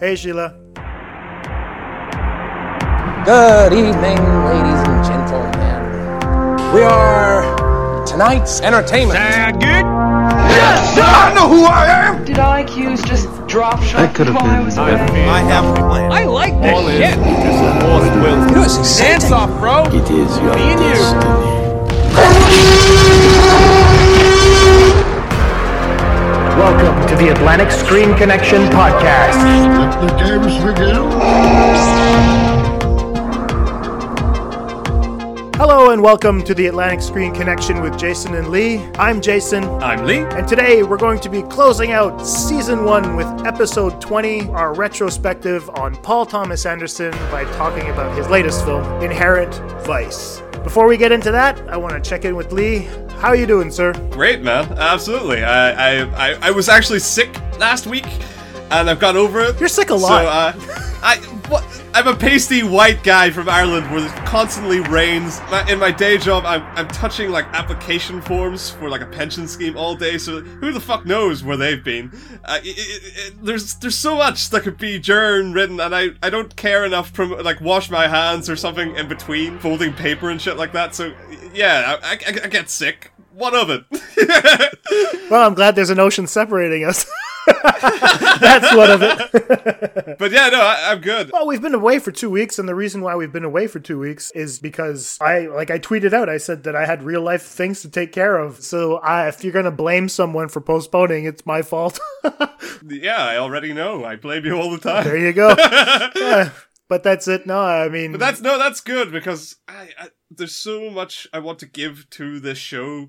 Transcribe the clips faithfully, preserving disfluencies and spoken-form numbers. Hey, Sheila. Good evening, ladies and gentlemen. We are tonight's entertainment. Sound good? Yes, sir! I know who I am! Did I Qs just drop shot? That could have been better. I have a plan. I like this all shit. All you know, it's exciting. Dance off, bro. It is your Me and you. Welcome to the Atlantic Screen Connection Podcast. Let the games begin. Hello and welcome to the Atlantic Screen Connection with Jason and Lee. I'm Jason. I'm Lee. And today we're going to be closing out Season one with Episode twenty, our retrospective on Paul Thomas Anderson, by talking about his latest film, Inherent Vice. Before we get into that, I want to check in with Lee. How are you doing, sir? Great, man. Absolutely. I I, I, I was actually sick last week, and I've gotten over it. You're sick a lot. So, uh, I... What? I'm a pasty white guy from Ireland where it constantly rains. In my day job, I'm, I'm touching like application forms for like a pension scheme all day, so who the fuck knows where they've been. Uh, it, it, it, there's there's so much that could be germ-ridden, and I, I don't care enough to like wash my hands or something in between folding paper and shit like that, so yeah, I, I, I get sick. What of it? Well, I'm glad there's an ocean separating us. That's one of it. But yeah, no, I, I'm good. Well, we've been away for two weeks, and the reason why we've been away for two weeks is because I, like I tweeted out, I said that I had real life things to take care of. So I, if you're going to blame someone for postponing, it's my fault. Yeah, I already know. I blame you all the time. There you go. Yeah. But that's it. No, I mean... But that's, no, that's good, because I, I, there's so much I want to give to this show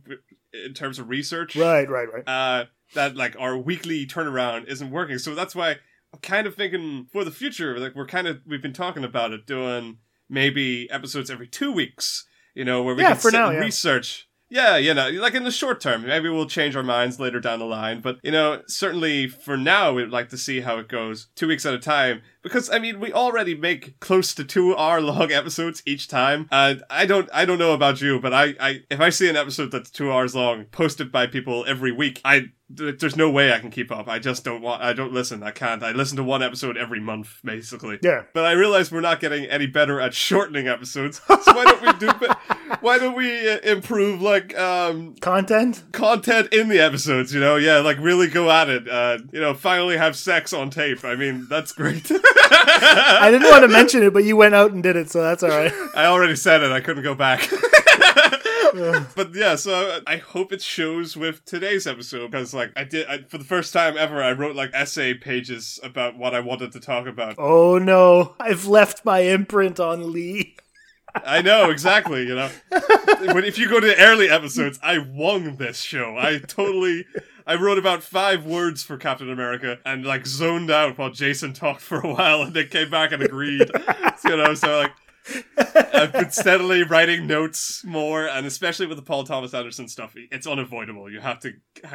in terms of research. Right, right, right. Uh... that like our weekly turnaround isn't working, so that's why I'm kind of thinking for the future, like we're kind of we've been talking about it, doing maybe episodes every two weeks, you know, where we yeah, can for sit now, and yeah. research yeah you know, like in the short term. Maybe we'll change our minds later down the line, but you know, certainly for now we'd like to see how it goes, two weeks at a time, because I mean we already make close to two hour long episodes each time, and I don't I don't know about you, but I, I if I see an episode that's two hours long posted by people every week, I there's no way I can keep up. I just don't want, I don't listen. I can't. I listen to one episode every month, basically. Yeah. But I realize we're not getting any better at shortening episodes. So why don't we do, why don't we improve, like, um... Content? Content in the episodes, you know? Yeah, like, really go at it. Uh, you know, finally have sex on tape. I mean, that's great. I didn't want to mention it, but you went out and did it, so that's all right. I already said it. I couldn't go back. But yeah, so I hope it shows with today's episode, because like I did I, for the first time ever, I wrote like essay pages about what I wanted to talk about. Oh no, I've left my imprint on Lee. I know, exactly, you know. When, if you go to the early episodes, I won this show. I totally, I wrote about five words for Captain America and like zoned out while Jason talked for a while, and then came back and agreed, you know, so like. I've been steadily writing notes more, and especially with the Paul Thomas Anderson stuff, it's unavoidable. You have to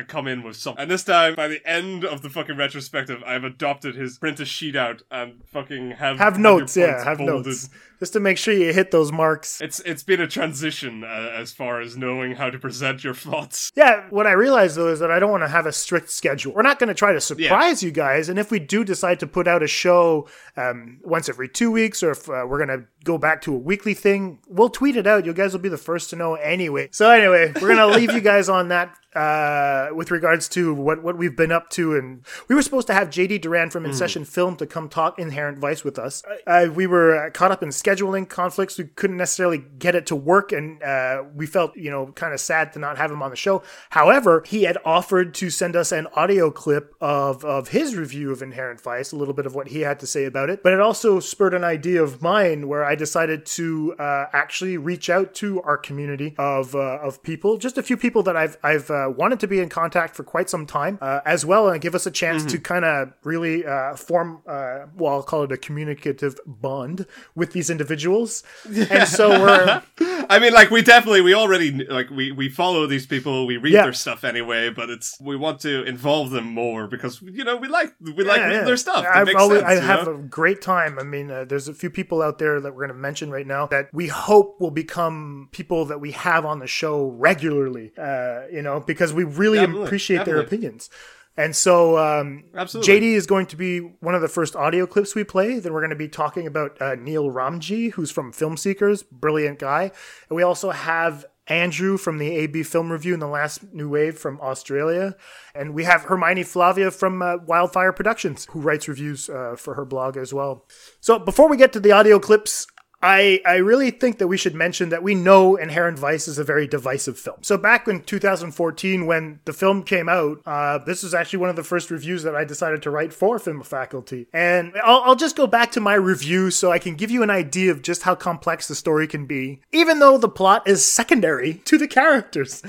come in with something. And this time, by the end of the fucking retrospective, I've adopted his print a sheet out and fucking have have notes, yeah, have bolded. Notes, just to make sure you hit those marks. It's it's been a transition uh, as far as knowing how to present your thoughts. Yeah, what I realized though is that I don't want to have a strict schedule. We're not going to try to surprise yeah. you guys, and if we do decide to put out a show um, once every two weeks, or if uh, we're going to go back to a weekly thing, we'll tweet it out. You guys will be the first to know anyway. So anyway, we're gonna leave you guys on that uh with regards to what what we've been up to. And we were supposed to have J D Duran from In Session mm. Film to come talk Inherent Vice with us. Uh, we were caught up in scheduling conflicts. We couldn't necessarily get it to work, and uh we felt, you know, kind of sad to not have him on the show. However, he had offered to send us an audio clip of of his review of Inherent Vice, a little bit of what he had to say about it, but it also spurred an idea of mine where I decided decided to uh, actually reach out to our community of uh, of people, just a few people that I've I've uh, wanted to be in contact for quite some time, uh, as well, and give us a chance mm-hmm. to kind of really uh, form, uh, well, I'll call it a communicative bond with these individuals. Yeah. And so we're, I mean, like we definitely we already like we we follow these people, we read yeah. their stuff anyway, but it's we want to involve them more because you know we like we yeah, like yeah. their stuff. It I've makes always, sense, I have know? a great time. I mean, uh, there's a few people out there that we're gonna mention right now that we hope will become people that we have on the show regularly, uh, you know, because we really definitely, appreciate definitely. their opinions. And so um, Absolutely. J D is going to be one of the first audio clips we play. Then we're going to be talking about uh, Neil Ramji, who's from Film Seekers, brilliant guy. And we also have Andrew from the A B Film Review and The Last New Wave from Australia. And we have Hermione Flavia from uh, Wildfire Productions, who writes reviews uh, for her blog as well. So before we get to the audio clips, I, I really think that we should mention that we know Inherent Vice is a very divisive film. So back in two thousand fourteen, when the film came out, uh, this was actually one of the first reviews that I decided to write for Film Faculty. And I'll, I'll just go back to my review so I can give you an idea of just how complex the story can be, even though the plot is secondary to the characters.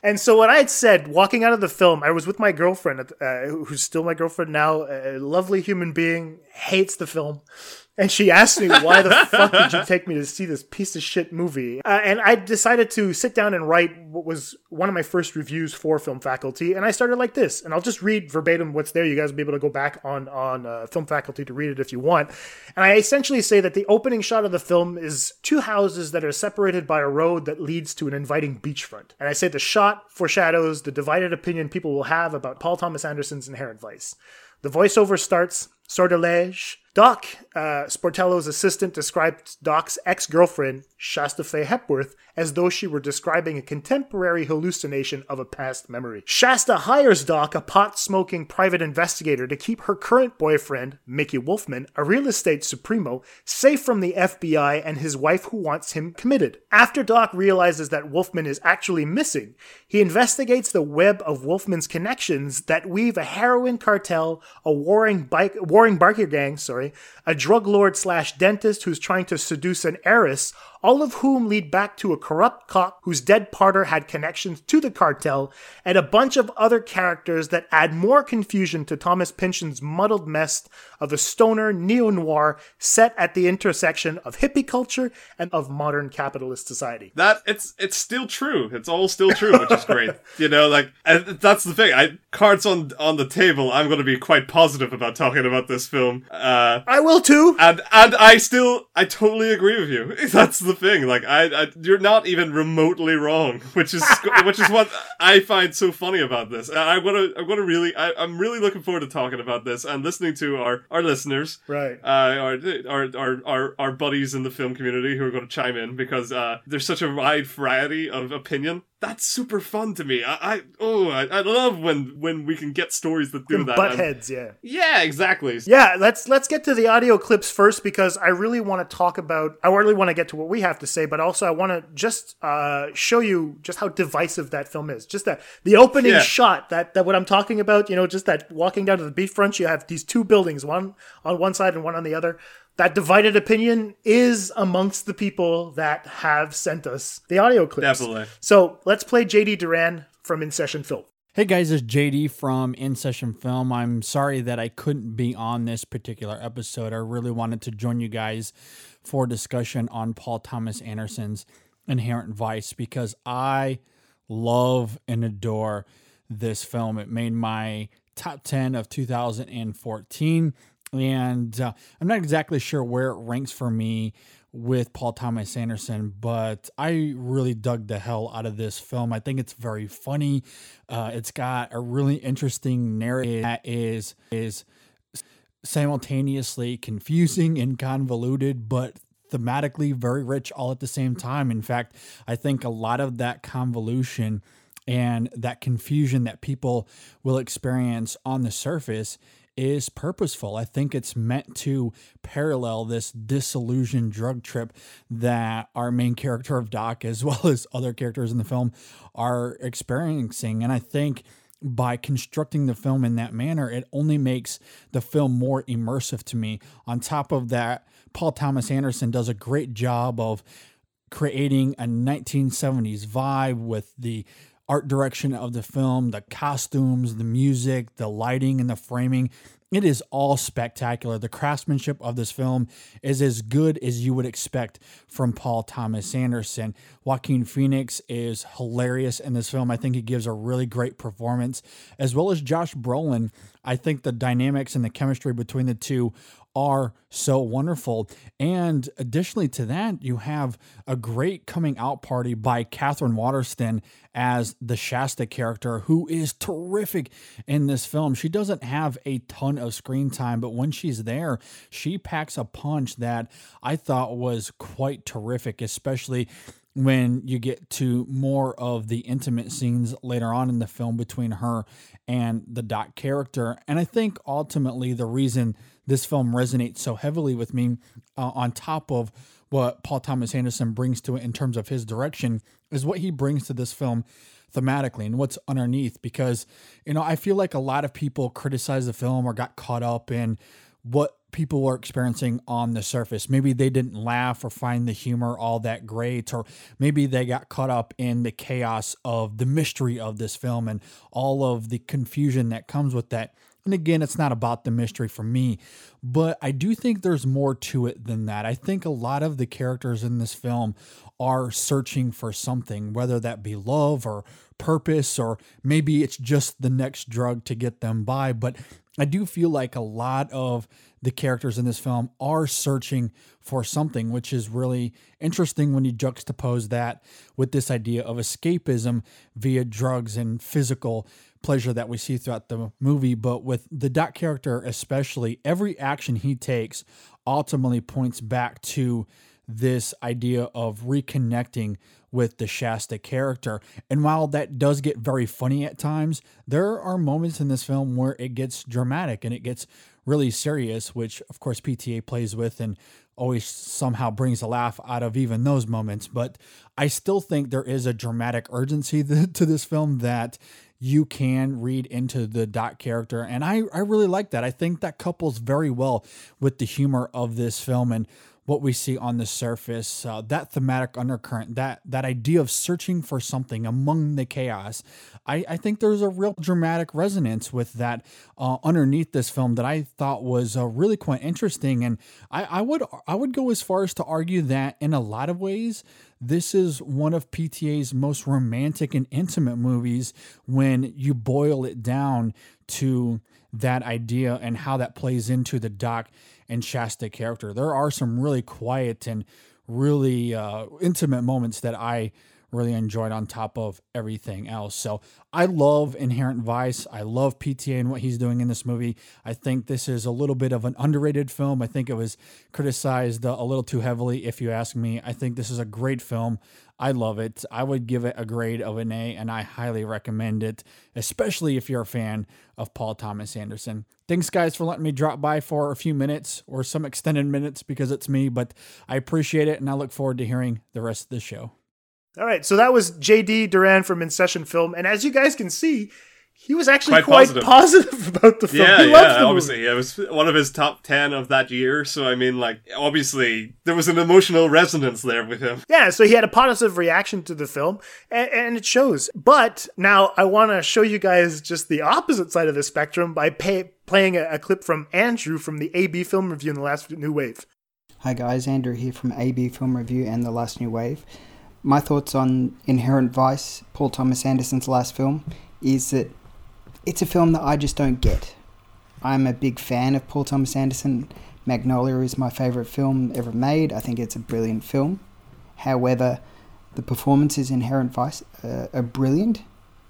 And so what I had said, walking out of the film, I was with my girlfriend, uh, who's still my girlfriend now, a lovely human being, hates the film. And she asked me, why the fuck did you take me to see this piece of shit movie? Uh, and I decided to sit down and write what was one of my first reviews for Film Faculty. And I started like this. And I'll just read verbatim what's there. You guys will be able to go back on, on uh, Film Faculty to read it if you want. And I essentially say that the opening shot of the film is two houses that are separated by a road that leads to an inviting beachfront. And I say the shot foreshadows the divided opinion people will have about Paul Thomas Anderson's Inherent Vice. The voiceover starts, Sortilège. Doc, uh, Sportello's assistant, described Doc's ex-girlfriend, Shasta Faye Hepworth, as though she were describing a contemporary hallucination of a past memory. Shasta hires Doc, a pot-smoking private investigator, to keep her current boyfriend, Mickey Wolfman, a real estate supremo, safe from the F B I and his wife who wants him committed. After Doc realizes that Wolfman is actually missing, he investigates the web of Wolfman's connections that weave a heroin cartel, a warring bike, warring biker gang, sorry, a drug lord slash dentist who's trying to seduce an heiress, all of whom lead back to a corrupt cop whose dead partner had connections to the cartel, and a bunch of other characters that add more confusion to Thomas Pynchon's muddled mess of a stoner neo-noir set at the intersection of hippie culture and of modern capitalist society. That, it's it's still true. It's all still true, which is great. You know, like, and that's the thing. I, cards on, on the table, I'm going to be quite positive about talking about this film. Uh, I will too! And and I still, I totally agree with you. That's the thing, like I, I, you're not even remotely wrong, which is which is what I find so funny about this. I, I'm gonna, I'm gonna really, I, I'm really looking forward to talking about this and listening to our, our listeners, right? Uh, our, our our our our buddies in the film community who are going to chime in because uh, there's such a wide variety of opinion. That's super fun to me. I, I oh, I, I love when, when we can get stories that do and that. Butt heads, yeah, yeah, exactly. Yeah, let's let's get to the audio clips first because I really want to talk about. I really want to get to what we have to say, but also I want to just uh, show you just how divisive that film is. Just that the opening yeah. shot, that that what I'm talking about. You know, just that walking down to the beachfront, you have these two buildings, one on one side and one on the other. That divided opinion is amongst the people that have sent us the audio clips. Definitely. So let's play J D Duran from In Session Film. Hey guys, it's J D from In Session Film. I'm sorry that I couldn't be on this particular episode. I really wanted to join you guys for discussion on Paul Thomas Anderson's Inherent Vice because I love and adore this film. It made my top ten of two thousand fourteen. And uh, I'm not exactly sure where it ranks for me with Paul Thomas Anderson, but I really dug the hell out of this film. I think it's very funny. Uh, it's got a really interesting narrative that is is simultaneously confusing and convoluted, but thematically very rich all at the same time. In fact, I think a lot of that convolution and that confusion that people will experience on the surface is purposeful. I think it's meant to parallel this disillusioned drug trip that our main character of Doc, as well as other characters in the film, are experiencing. And I think by constructing the film in that manner, it only makes the film more immersive to me. On top of that, Paul Thomas Anderson does a great job of creating a nineteen seventies vibe with the art direction of the film, the costumes, the music, the lighting, and the framing. It is all spectacular. The craftsmanship of this film is as good as you would expect from Paul Thomas Anderson. Joaquin Phoenix is hilarious in this film. I think he gives a really great performance, as well as Josh Brolin. I think the dynamics and the chemistry between the two are so wonderful. And additionally to that, you have a great coming out party by Catherine Waterston as the Shasta character, who is terrific in this film. She doesn't have a ton of screen time, but when she's there, she packs a punch that I thought was quite terrific, especially when you get to more of the intimate scenes later on in the film between her and the Doc character. And I think ultimately the reason this film resonates so heavily with me, uh, on top of what Paul Thomas Anderson brings to it in terms of his direction, is what he brings to this film thematically and what's underneath. Because, you know, I feel like a lot of people criticize the film or got caught up in what people were experiencing on the surface. Maybe they didn't laugh or find the humor all that great, or maybe they got caught up in the chaos of the mystery of this film and all of the confusion that comes with that. And again, it's not about the mystery for me, but I do think there's more to it than that. I think a lot of the characters in this film are searching for something, whether that be love or purpose, or maybe it's just the next drug to get them by. But I do feel like a lot of the characters in this film are searching for something, which is really interesting when you juxtapose that with this idea of escapism via drugs and physical pleasure that we see throughout the movie. But with the Doc character especially, every action he takes ultimately points back to this idea of reconnecting with the Shasta character. And while that does get very funny at times, there are moments in this film where it gets dramatic and it gets really serious, which of course P T A plays with and always somehow brings a laugh out of even those moments. But I still think there is a dramatic urgency to this film that you can read into the Doc character. And I, I really like that. I think that couples very well with the humor of this film and what we see on the surface, uh, that thematic undercurrent, that that idea of searching for something among the chaos. I, I think there's a real dramatic resonance with that uh, underneath this film that I thought was uh, really quite interesting. And I, I would I would go as far as to argue that in a lot of ways, this is one of P T A's most romantic and intimate movies when you boil it down to that idea and how that plays into the Doc and Shasta character. There are some really quiet and really uh, intimate moments that I really enjoyed on top of everything else. So I love Inherent Vice. I love P T A and what he's doing in this movie. I think this is a little bit of an underrated film. I think it was criticized a little too heavily, if you ask me. I think this is a great film. I love it. I would give it a grade of an A, and I highly recommend it, especially if you're a fan of Paul Thomas Anderson. Thanks, guys, for letting me drop by for a few minutes, or some extended minutes because it's me, but I appreciate it, and I look forward to hearing the rest of the show. All right, so that was J D Duran from In Session Film, and as you guys can see, he was actually quite, quite positive. positive about the film. Yeah, he loves yeah, the obviously, movie. It was one of his top ten of that year, so I mean, like, obviously, there was an emotional resonance there with him. Yeah, so he had a positive reaction to the film, and, and it shows. But now I want to show you guys just the opposite side of the spectrum by pay, playing a, a clip from Andrew from the A B Film Review and The Last New Wave. Hi guys, Andrew here from A B Film Review and The Last New Wave. My thoughts on Inherent Vice, Paul Thomas Anderson's last film, is that it's a film that I just don't get. I'm a big fan of Paul Thomas Anderson. Magnolia is my favourite film ever made. I think it's a brilliant film. However, the performances in Inherent Vice uh, are brilliant.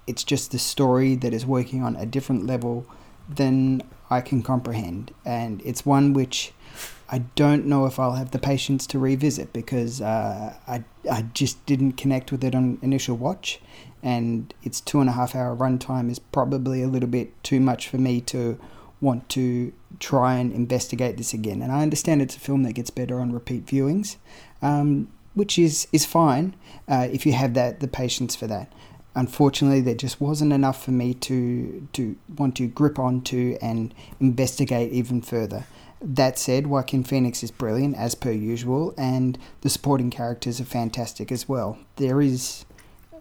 It's just the story that is working on a different level than I can comprehend. And it's one which I don't know if I'll have the patience to revisit because uh, I I just didn't connect with it on initial watch, and its two and a half hour runtime is probably a little bit too much for me to want to try and investigate this again. And I understand it's a film that gets better on repeat viewings, um, which is is fine uh, if you have that the patience for that. Unfortunately, there just wasn't enough for me to to want to grip onto and investigate even further. That said, Joaquin Phoenix is brilliant, as per usual, and the supporting characters are fantastic as well. There is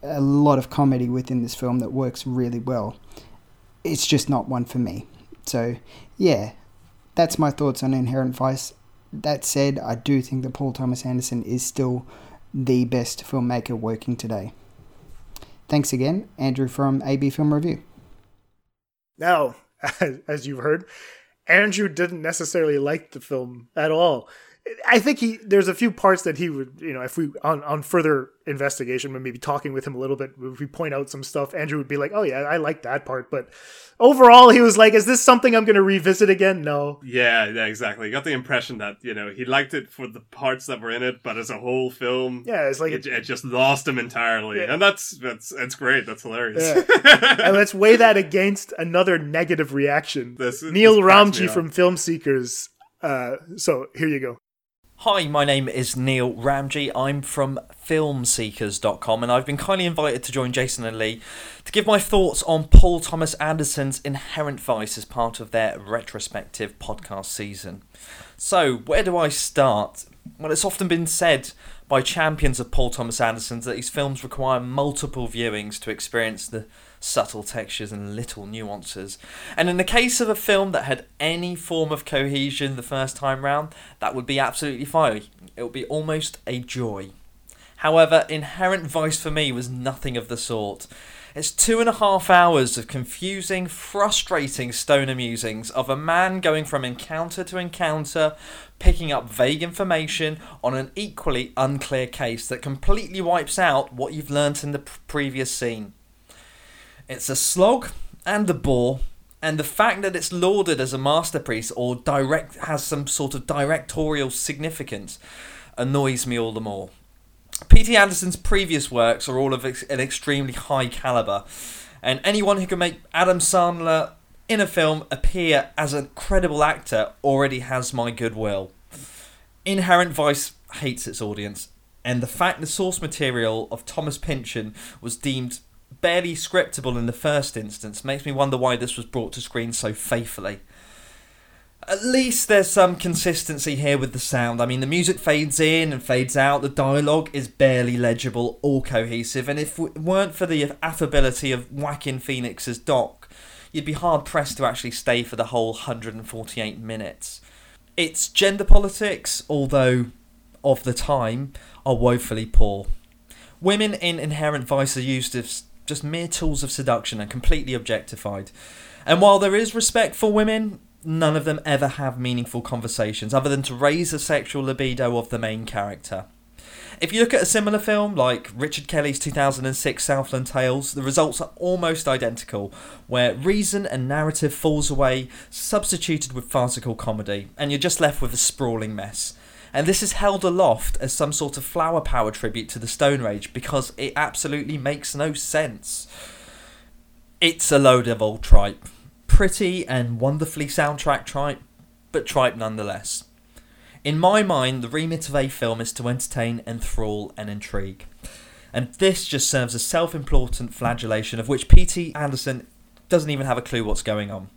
a lot of comedy within this film that works really well. It's just not one for me. So, yeah, that's my thoughts on Inherent Vice. That said, I do think that Paul Thomas Anderson is still the best filmmaker working today. Thanks again, Andrew from A B Film Review. Now, as you've heard, Andrew didn't necessarily like the film at all. I think he there's a few parts that he would, you know, if we on, on further investigation, maybe talking with him a little bit, if we point out some stuff, Andrew would be like, oh yeah, I like that part. But overall, he was like, is this something I'm going to revisit again? No. Yeah, yeah, exactly. Got the impression that, you know, he liked it for the parts that were in it, but as a whole film, yeah, it's like it, it, it just lost him entirely. Yeah. And that's, that's, that's great. That's hilarious. Yeah. And let's weigh that against another negative reaction. This, Neil Ramji from Film Seekers. Uh, so here you go. Hi, my name is Neil Ramji. I'm from film seekers dot com and I've been kindly invited to join Jason and Lee to give my thoughts on Paul Thomas Anderson's Inherent Vice as part of their retrospective podcast season. So, where do I start? Well, it's often been said by champions of Paul Thomas Anderson that his films require multiple viewings to experience the subtle textures and little nuances. And in the case of a film that had any form of cohesion the first time round, that would be absolutely fine. It would be almost a joy. However, Inherent Vice for me was nothing of the sort. It's two and a half hours of confusing, frustrating stoner musings of a man going from encounter to encounter, picking up vague information on an equally unclear case that completely wipes out what you've learnt in the previous scene. It's a slog and a bore, and the fact that it's lauded as a masterpiece or direct has some sort of directorial significance annoys me all the more. P T Anderson's previous works are all of ex- an extremely high calibre, and anyone who can make Adam Sandler in a film appear as a credible actor already has my goodwill. Inherent Vice hates its audience, and the fact the source material of Thomas Pynchon was deemed barely scriptable in the first instance makes me wonder why this was brought to screen so faithfully. At least there's some consistency here with the sound. I mean, the music fades in and fades out, the dialogue is barely legible or cohesive, and if it weren't for the affability of Joaquin Phoenix's Doc, you'd be hard-pressed to actually stay for the whole one hundred forty-eight minutes. Its gender politics, although of the time, are woefully poor. Women in Inherent Vice are used as just mere tools of seduction and completely objectified. And while there is respect for women, none of them ever have meaningful conversations other than to raise the sexual libido of the main character. If you look at a similar film like Richard Kelly's two thousand six Southland Tales, the results are almost identical, where reason and narrative falls away, substituted with farcical comedy, and you're just left with a sprawling mess. And this is held aloft as some sort of flower power tribute to the Stone Age because it absolutely makes no sense. It's a load of old tripe. Pretty and wonderfully soundtrack tripe, but tripe nonetheless. In my mind, the remit of a film is to entertain, enthrall and intrigue. And this just serves a self-important flagellation of which P T Anderson doesn't even have a clue what's going on.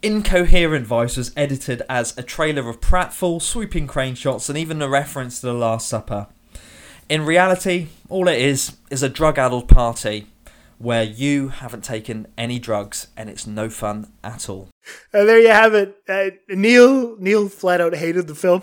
Incoherent Vice was edited as a trailer of pratfall, swooping crane shots and even a reference to The Last Supper. In reality, all it is is a drug-addled party where you haven't taken any drugs, and it's no fun at all. And there you have it. Uh, Neil Neil flat out hated the film.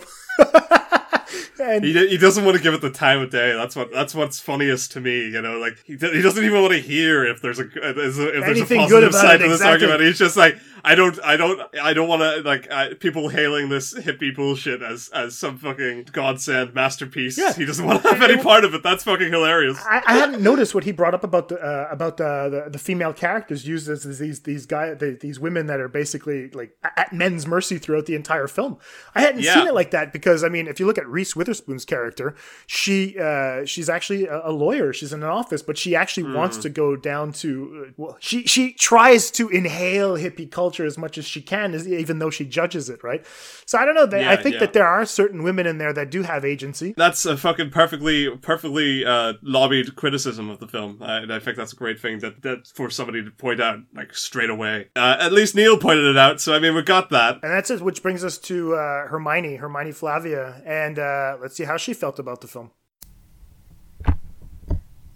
and he, he doesn't want to give it the time of day. That's what that's what's funniest to me. You know, like he, he doesn't even want to hear if there's a if there's anything a positive good about side it, to this exactly. argument. He's just like, I don't, I don't, I don't want to like I, people hailing this hippie bullshit as as some fucking godsend masterpiece. Yeah. He doesn't want to have any part of it. That's fucking hilarious. I, I hadn't noticed what he brought up about the uh, about the, the the female characters used as these these guy the, these women that are basically like at men's mercy throughout the entire film. I hadn't yeah. seen it like that because I mean, if you look at Reese Witherspoon's character, she uh, she's actually a, a lawyer. She's in an office, but she actually mm. wants to go down to. Uh, well, she she tries to inhale hippie culture as much as she can, even though she judges it, right? So I don't know. They, yeah, I think yeah. that there are certain women in there that do have agency. That's a fucking perfectly, perfectly uh, lobbied criticism of the film. I, and I think that's a great thing that, that for somebody to point out, like, straight away. Uh, at least Neil pointed it out, so I mean, we got that. And that's it, which brings us to uh, Hermione, Hermione Flavia, and uh, let's see how she felt about the film.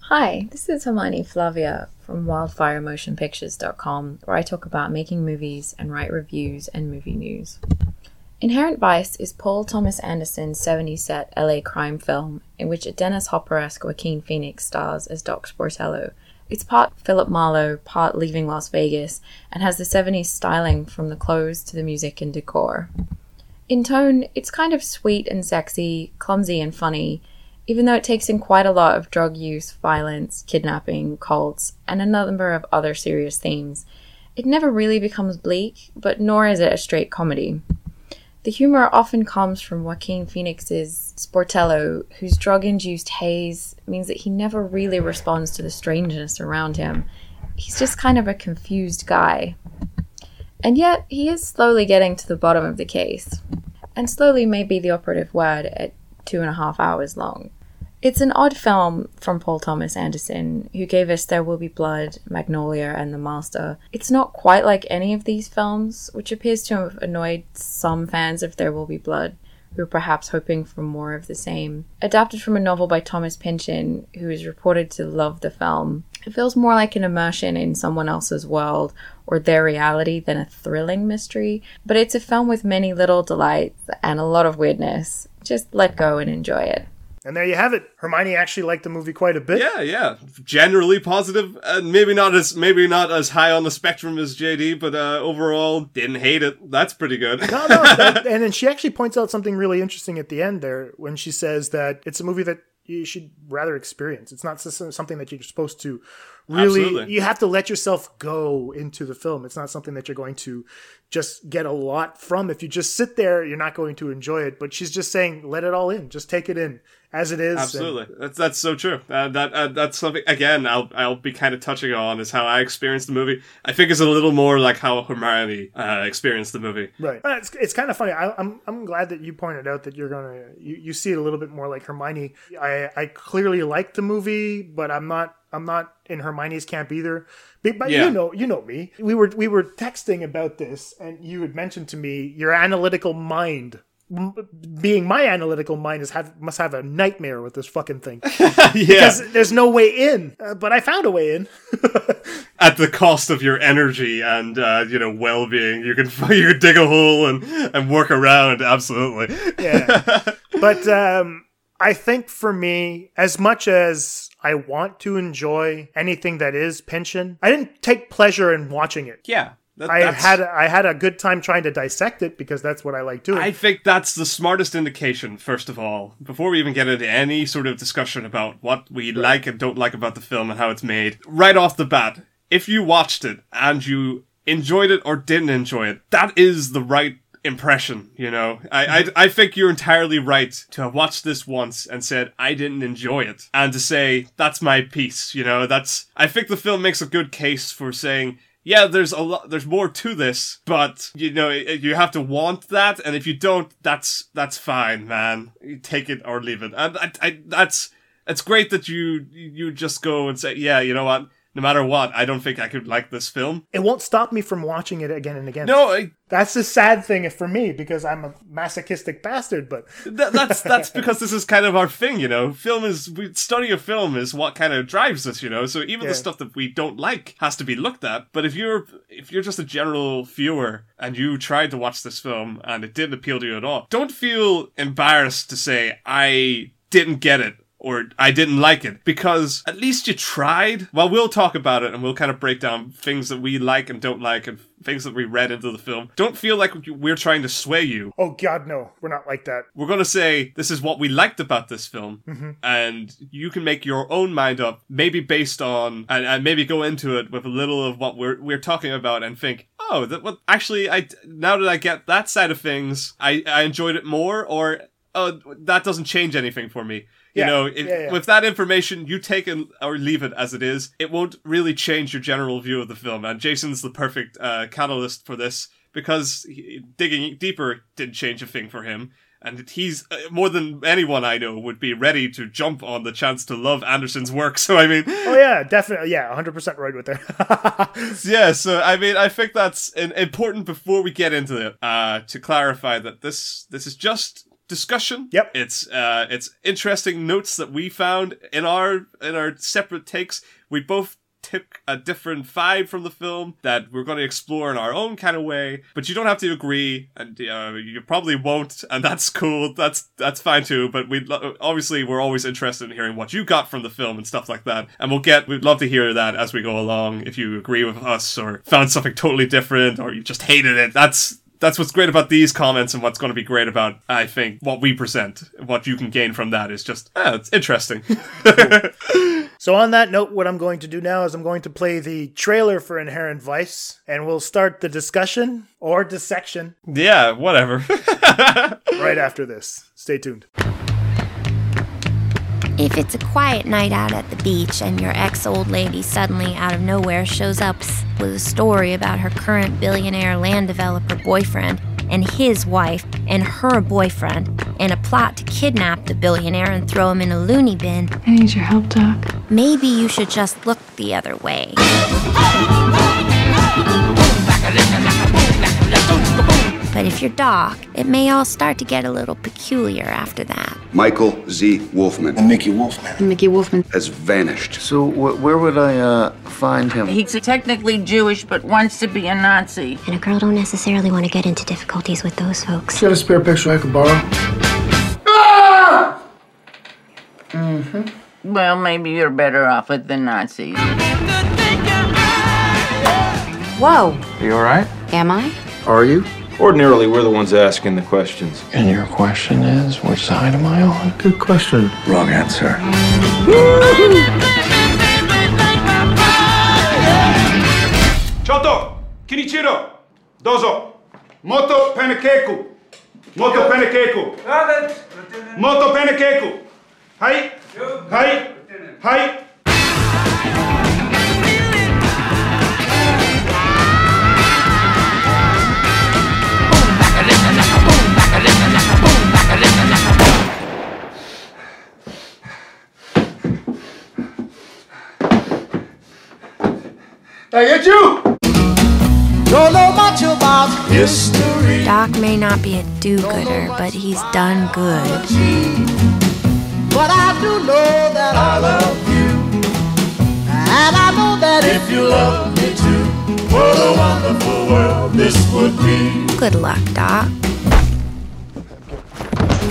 Hi, this is Hermione Flavia from wildfire motion pictures dot com, where I talk about making movies and write reviews and movie news. Inherent Vice is Paul Thomas Anderson's seventies-set L A crime film, in which a Dennis Hopper-esque Joaquin Phoenix stars as Doc Sportello. It's part Philip Marlowe, part Leaving Las Vegas, and has the seventies styling from the clothes to the music and decor. In tone, it's kind of sweet and sexy, clumsy and funny, even though it takes in quite a lot of drug use, violence, kidnapping, cults, and a number of other serious themes. It never really becomes bleak, but nor is it a straight comedy. The humor often comes from Joaquin Phoenix's Sportello, whose drug-induced haze means that he never really responds to the strangeness around him. He's just kind of a confused guy. And yet, he is slowly getting to the bottom of the case. And slowly may be the operative word at two and a half hours long. It's an odd film from Paul Thomas Anderson, who gave us There Will Be Blood, Magnolia, and The Master. It's not quite like any of these films, which appears to have annoyed some fans of There Will Be Blood, who are perhaps hoping for more of the same. Adapted from a novel by Thomas Pynchon, who is reported to love the film, it feels more like an immersion in someone else's world or their reality than a thrilling mystery, but it's a film with many little delights and a lot of weirdness. Just let go and enjoy it. And there you have it. Hermione actually liked the movie quite a bit. Yeah, yeah. Generally positive. Uh, maybe not as maybe not as high on the spectrum as J D, but uh, overall didn't hate it. That's pretty good. no, no. That, and then she actually points out something really interesting at the end there when she says that it's a movie that you should rather experience. It's not something that you're supposed to really... Absolutely. You have to let yourself go into the film. It's not something that you're going to just get a lot from. If you just sit there, you're not going to enjoy it. But she's just saying, let it all in. Just take it in as it is. Absolutely. And- that's that's so true. Uh, that uh, That's something, again, I'll I'll be kind of touching on is how I experienced the movie. I think it's a little more like how Hermione uh, experienced the movie. Right. Uh, it's it's kind of funny. I, I'm I'm glad that you pointed out that you're going to... You, you see it a little bit more like Hermione. I, I clearly liked the movie, but I'm not... I'm not in Hermione's camp either. But yeah. you know, you know me. We were we were texting about this, and you had mentioned to me your analytical mind. Being my analytical mind is have, must have a nightmare with this fucking thing. yeah. Because there's no way in. Uh, but I found a way in. At the cost of your energy and uh, you know well-being, you can you can dig a hole and and work around. Absolutely. yeah. But um, I think for me, as much as I want to enjoy anything that is Pynchon, I didn't take pleasure in watching it. Yeah. That, I had I had a good time trying to dissect it because that's what I like doing. I think that's the smartest indication, first of all, before we even get into any sort of discussion about what we right. like and don't like about the film and how it's made. Right off the bat, if you watched it and you enjoyed it or didn't enjoy it, that is the right impression, you know. I, I I think you're entirely right to have watched this once and said, I didn't enjoy it. And to say, that's my piece, you know. That's I think the film makes a good case for saying, yeah, there's a lot, there's more to this, but, you know, you have to want that, and if you don't, that's that's fine, man. You take it or leave it. And I, I, that's, it's great that you you just go and say, yeah, you know what? No matter what, I don't think I could like this film. It won't stop me from watching it again and again. No, I, that's the sad thing for me because I'm a masochistic bastard. But that, that's that's because this is kind of our thing, you know. Film is we, study of film is what kind of drives us, you know. So even yeah. the stuff that we don't like has to be looked at. But if you're if you're just a general viewer and you tried to watch this film and it didn't appeal to you at all, don't feel embarrassed to say I didn't get it. Or I didn't like it, because at least you tried. Well, we'll talk about it, and we'll kind of break down things that we like and don't like, and things that we read into the film. Don't feel like we're trying to sway you. Oh, God, no. We're not like that. We're going to say, this is what we liked about this film, mm-hmm. and you can make your own mind up, maybe based on, and, and maybe go into it with a little of what we're we're talking about, and think, oh, that well, actually, I now that I get that side of things, I, I enjoyed it more, or, oh, that doesn't change anything for me. You yeah, know, if, yeah, yeah. with that information, you take it or leave it as it is. It won't really change your general view of the film. And Jason's the perfect uh, catalyst for this because he, digging deeper didn't change a thing for him. And he's, uh, more than anyone I know, would be ready to jump on the chance to love Anderson's work. So, I mean... Oh, yeah, definitely. Yeah, one hundred percent right with that. yeah, so, I mean, I think that's an, important before we get into it, uh, to clarify that this this is just... discussion. Yep. It's uh, it's interesting notes that we found in our in our separate takes. We both took a different vibe from the film that we're going to explore in our own kind of way. But you don't have to agree, and uh, you probably won't, and that's cool. That's that's fine too. But we lo- obviously we're always interested in hearing what you got from the film and stuff like that. And we'll get we'd love to hear that as we go along. If you agree with us or found something totally different or you just hated it, that's. That's what's great about these comments and what's going to be great about, I think, what we present. What you can gain from that is just, oh, it's interesting. Cool. So on that note, what I'm going to do now is I'm going to play the trailer for Inherent Vice, and we'll start the discussion or dissection. Yeah, whatever. Right after this. Stay tuned. If it's a quiet night out at the beach and your ex-old lady suddenly out of nowhere shows up with a story about her current billionaire land developer boyfriend and his wife and her boyfriend and a plot to kidnap the billionaire and throw him in a loony bin. I need your help, Doc. Maybe you should just look the other way. But if you're Doc, it may all start to get a little peculiar after that. Michael Z. Wolfman. And Mickey Wolfman. And Mickey Wolfman. Has vanished. So wh- where would I uh, find him? He's technically Jewish, but wants to be a Nazi. And a girl don't necessarily want to get into difficulties with those folks. You got a spare picture I could borrow? Ah! Mm-hmm. Well, maybe you're better off with the Nazis. Whoa. Are you all right? Am I? Are you? Ordinarily, we're the ones asking the questions. And your question is, which side am I on? Good question. Wrong answer. Choto, Kinichiro, Dozo, Moto Panakeku, Moto Panakeku, Moto Panakeku. Hi, hi, hi. I get you! Don't know much about history. Doc may not be a do-gooder, but he's done good. But I do know that I love you. And I know that if you love me too, what a wonderful world this would be. Good luck, Doc.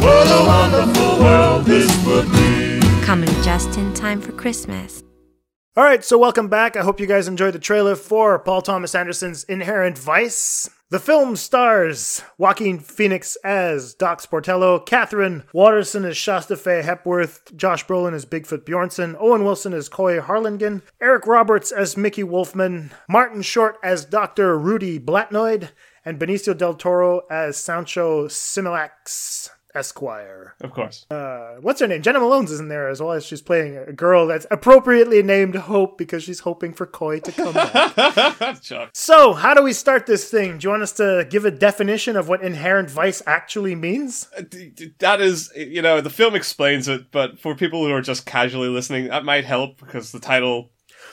What a wonderful world this would be. Coming just in time for Christmas. All right, so welcome back. I hope you guys enjoyed the trailer for Paul Thomas Anderson's Inherent Vice. The film stars Joaquin Phoenix as Doc Sportello, Catherine Waterston as Shasta Faye Hepworth, Josh Brolin as Bigfoot Bjornsson, Owen Wilson as Coy Harlingen, Eric Roberts as Mickey Wolfman, Martin Short as Doctor Rudy Blatnoid, and Benicio Del Toro as Sancho Similax. Esquire. Of course. Uh, what's her name? Jenna Malone's is in there as well, as she's playing a girl that's appropriately named Hope because she's hoping for Coy to come back. So, how do we start this thing? Do you want us to give a definition of what Inherent Vice actually means? Uh, that is, you know, the film explains it, but for people who are just casually listening, that might help because the title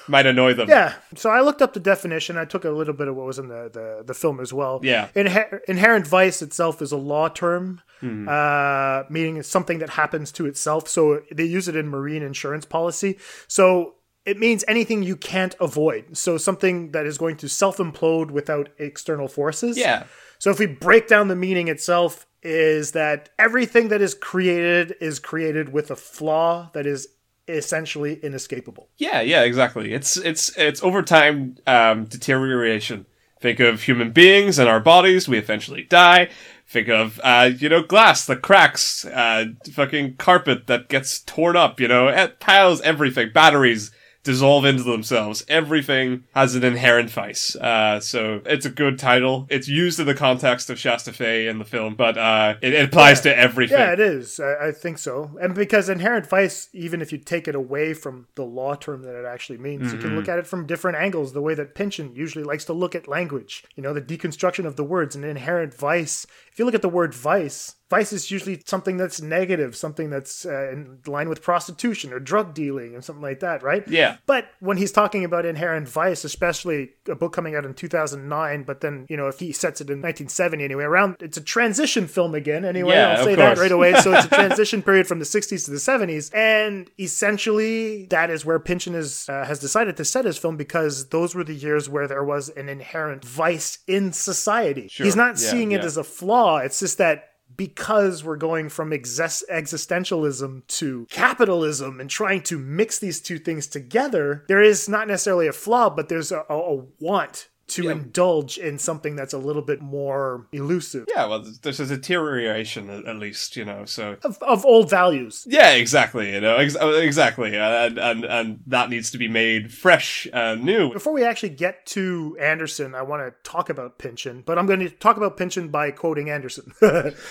might annoy them. Yeah. So I looked up the definition. I took a little bit of what was in the, the, the film as well. Yeah. Inher- inherent vice itself is a law term, mm. uh, meaning it's something that happens to itself. So they use it in marine insurance policy. So it means anything you can't avoid. So something that is going to self-implode without external forces. Yeah. So if we break down the meaning itself, is that everything that is created is created with a flaw that is essentially inescapable. Yeah, yeah, exactly. It's it's it's over time um, deterioration. Think of human beings and our bodies. We eventually die. Think of uh, you know glass that cracks, uh, fucking carpet that gets torn up. You know, tiles, everything, batteries dissolve into themselves. Everything has an inherent vice. Uh, so it's a good title. It's used in the context of Shasta Faye in the film, but uh, it, it applies yeah. to everything. Yeah, it is. I, I think so. And because inherent vice, even if you take it away from the law term that it actually means, mm-hmm. you can look at it from different angles, the way that Pynchon usually likes to look at language. You know, the deconstruction of the words and inherent vice. If you look at the word vice, Vice is usually something that's negative, something that's uh, in line with prostitution or drug dealing or something like that, right? Yeah. But when he's talking about Inherent Vice, especially a book coming out in two thousand nine, but then, you know, if he sets it in nineteen seventy anyway, around, it's a transition film again anyway. Yeah, I'll say that right away. So it's a transition period from the sixties to the seventies. And essentially, that is where Pynchon is, uh, has decided to set his film, because those were the years where there was an inherent vice in society. Sure. He's not yeah, seeing it yeah. as a flaw. It's just that because we're going from exist- existentialism to capitalism and trying to mix these two things together, there is not necessarily a flaw, but there's a, a want to yeah. indulge in something that's a little bit more elusive. Yeah, well, there's a deterioration, at least, you know, so... Of, of old values. Yeah, exactly, you know, ex- exactly. And, and and that needs to be made fresh and new. Before we actually get to Anderson, I want to talk about Pynchon, but I'm going to talk about Pynchon by quoting Anderson.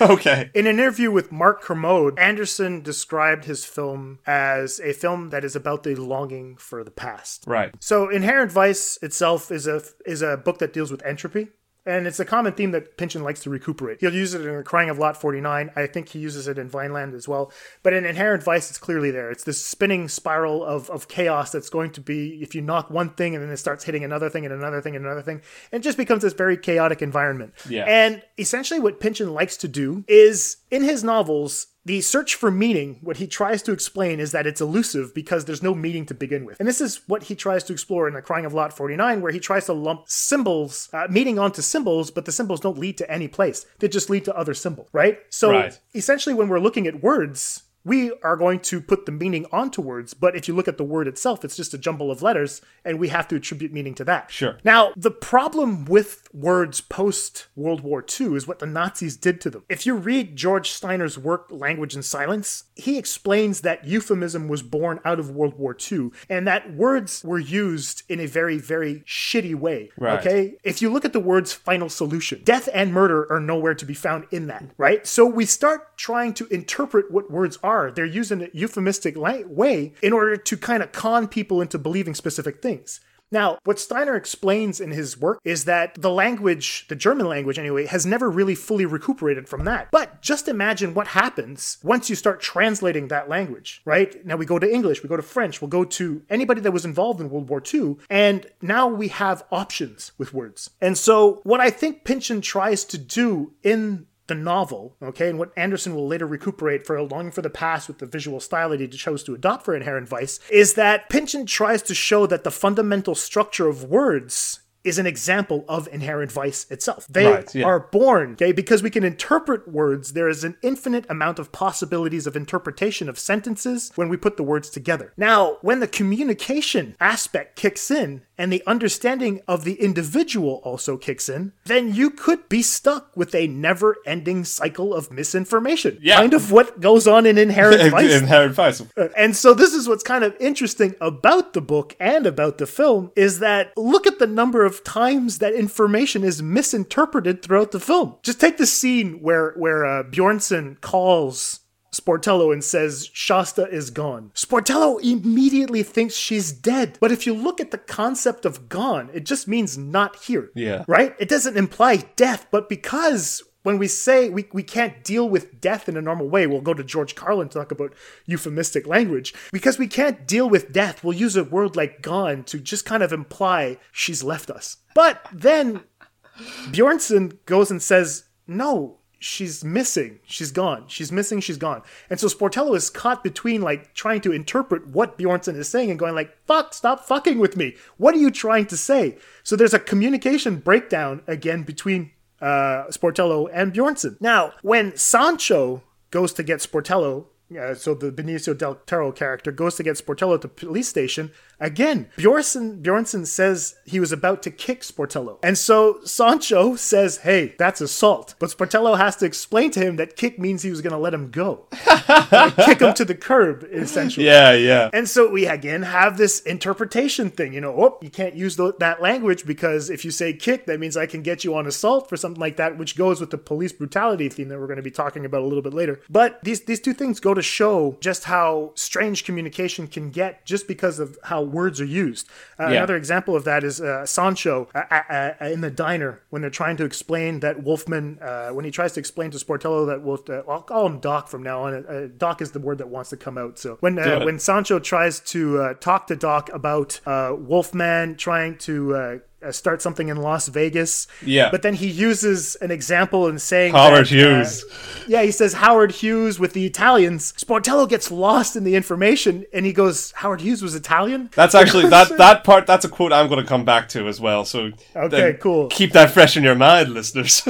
Okay. In an interview with Mark Kermode, Anderson described his film as a film that is about the longing for the past. Right. So Inherent Vice itself is a... is a book that deals with entropy, and it's a common theme that Pynchon likes to recuperate. He'll use it in The Crying of Lot forty-nine. I think he uses it in Vineland as well. But in Inherent Vice, it's clearly there. It's this spinning spiral of, of chaos that's going to be, if you knock one thing and then it starts hitting another thing and another thing and another thing, and it just becomes this very chaotic environment. Yeah. And essentially what Pynchon likes to do is, in his novels, the search for meaning, what he tries to explain is that it's elusive because there's no meaning to begin with. And this is what he tries to explore in The Crying of Lot forty-nine, where he tries to lump symbols, uh, meaning onto symbols, but the symbols don't lead to any place. They just lead to other symbols, right? So right. essentially when we're looking at words, we are going to put the meaning onto words, but if you look at the word itself, it's just a jumble of letters, and we have to attribute meaning to that. Sure. Now, the problem with words post-World War Two is what the Nazis did to them. If you read George Steiner's work, Language and Silence, he explains that euphemism was born out of World War Two, and that words were used in a very, very shitty way, right. okay? If you look at the words final solution, death and murder are nowhere to be found in that, right? So we start trying to interpret what words are. They're used in a euphemistic way in order to kind of con people into believing specific things. Now, what Steiner explains in his work is that the language, the German language anyway, has never really fully recuperated from that. But just imagine what happens once you start translating that language, right? Now we go to English, we go to French, we'll go to anybody that was involved in World War Two, and now we have options with words. And so what I think Pynchon tries to do in the novel, okay, and what Anderson will later recuperate for a longing for the past with the visual style that he chose to adopt for Inherent Vice, is that Pynchon tries to show that the fundamental structure of words is an example of Inherent Vice itself. They right, yeah. are born, okay, because we can interpret words. There is an infinite amount of possibilities of interpretation of sentences when we put the words together. Now, when the communication aspect kicks in, and the understanding of the individual also kicks in, then you could be stuck with a never-ending cycle of misinformation. Yeah. Kind of what goes on in Inherent Vice. Inherent Vice. And so this is what's kind of interesting about the book and about the film, is that look at the number of times that information is misinterpreted throughout the film. Just take the scene where, where uh, Bjornsson calls Sportello and says, Shasta is gone. Sportello immediately thinks she's dead. But if you look at the concept of gone, it just means not here. Yeah. Right? It doesn't imply death, but because when we say we, we can't deal with death in a normal way, we'll go to George Carlin to talk about euphemistic language. Because we can't deal with death, we'll use a word like gone to just kind of imply she's left us. But then Bjornsson goes and says, no, she's missing. She's gone. She's missing. She's gone. And so Sportello is caught between like trying to interpret what Bjornsson is saying and going like, fuck, stop fucking with me. What are you trying to say? So there's a communication breakdown again between uh, Sportello and Bjornsson. Now, when Sancho goes to get Sportello, uh, so the Benicio Del Toro character goes to get Sportello at the police station, again, Bjornsson, Bjornsson says he was about to kick Sportello. And so Sancho says, hey, that's assault. But Sportello has to explain to him that kick means he was going to let him go. Like, kick him to the curb, essentially. Yeah, yeah. And so we, again, have this interpretation thing. You know, oh, you can't use the, that language because if you say kick, that means I can get you on assault for something like that, which goes with the police brutality theme that we're going to be talking about a little bit later. But these, these two things go to show just how strange communication can get just because of how words are used. Uh, yeah. Another example of that is uh, Sancho uh, uh, uh, in the diner when they're trying to explain that Wolfman, uh, when he tries to explain to Sportello that Wolf, uh, I'll call him Doc from now on. Uh, Doc is the word that wants to come out. So when uh, when Sancho tries to uh, talk to Doc about uh, Wolfman trying to uh, start something in Las Vegas. Yeah. But then he uses an example in saying Howard that, Hughes. Uh, yeah, he says Howard Hughes with the Italians. Sportello gets lost in the information and he goes, Howard Hughes was Italian? That's actually, that that part, that's a quote I'm going to come back to as well. So okay, cool. Keep that fresh in your mind, listeners.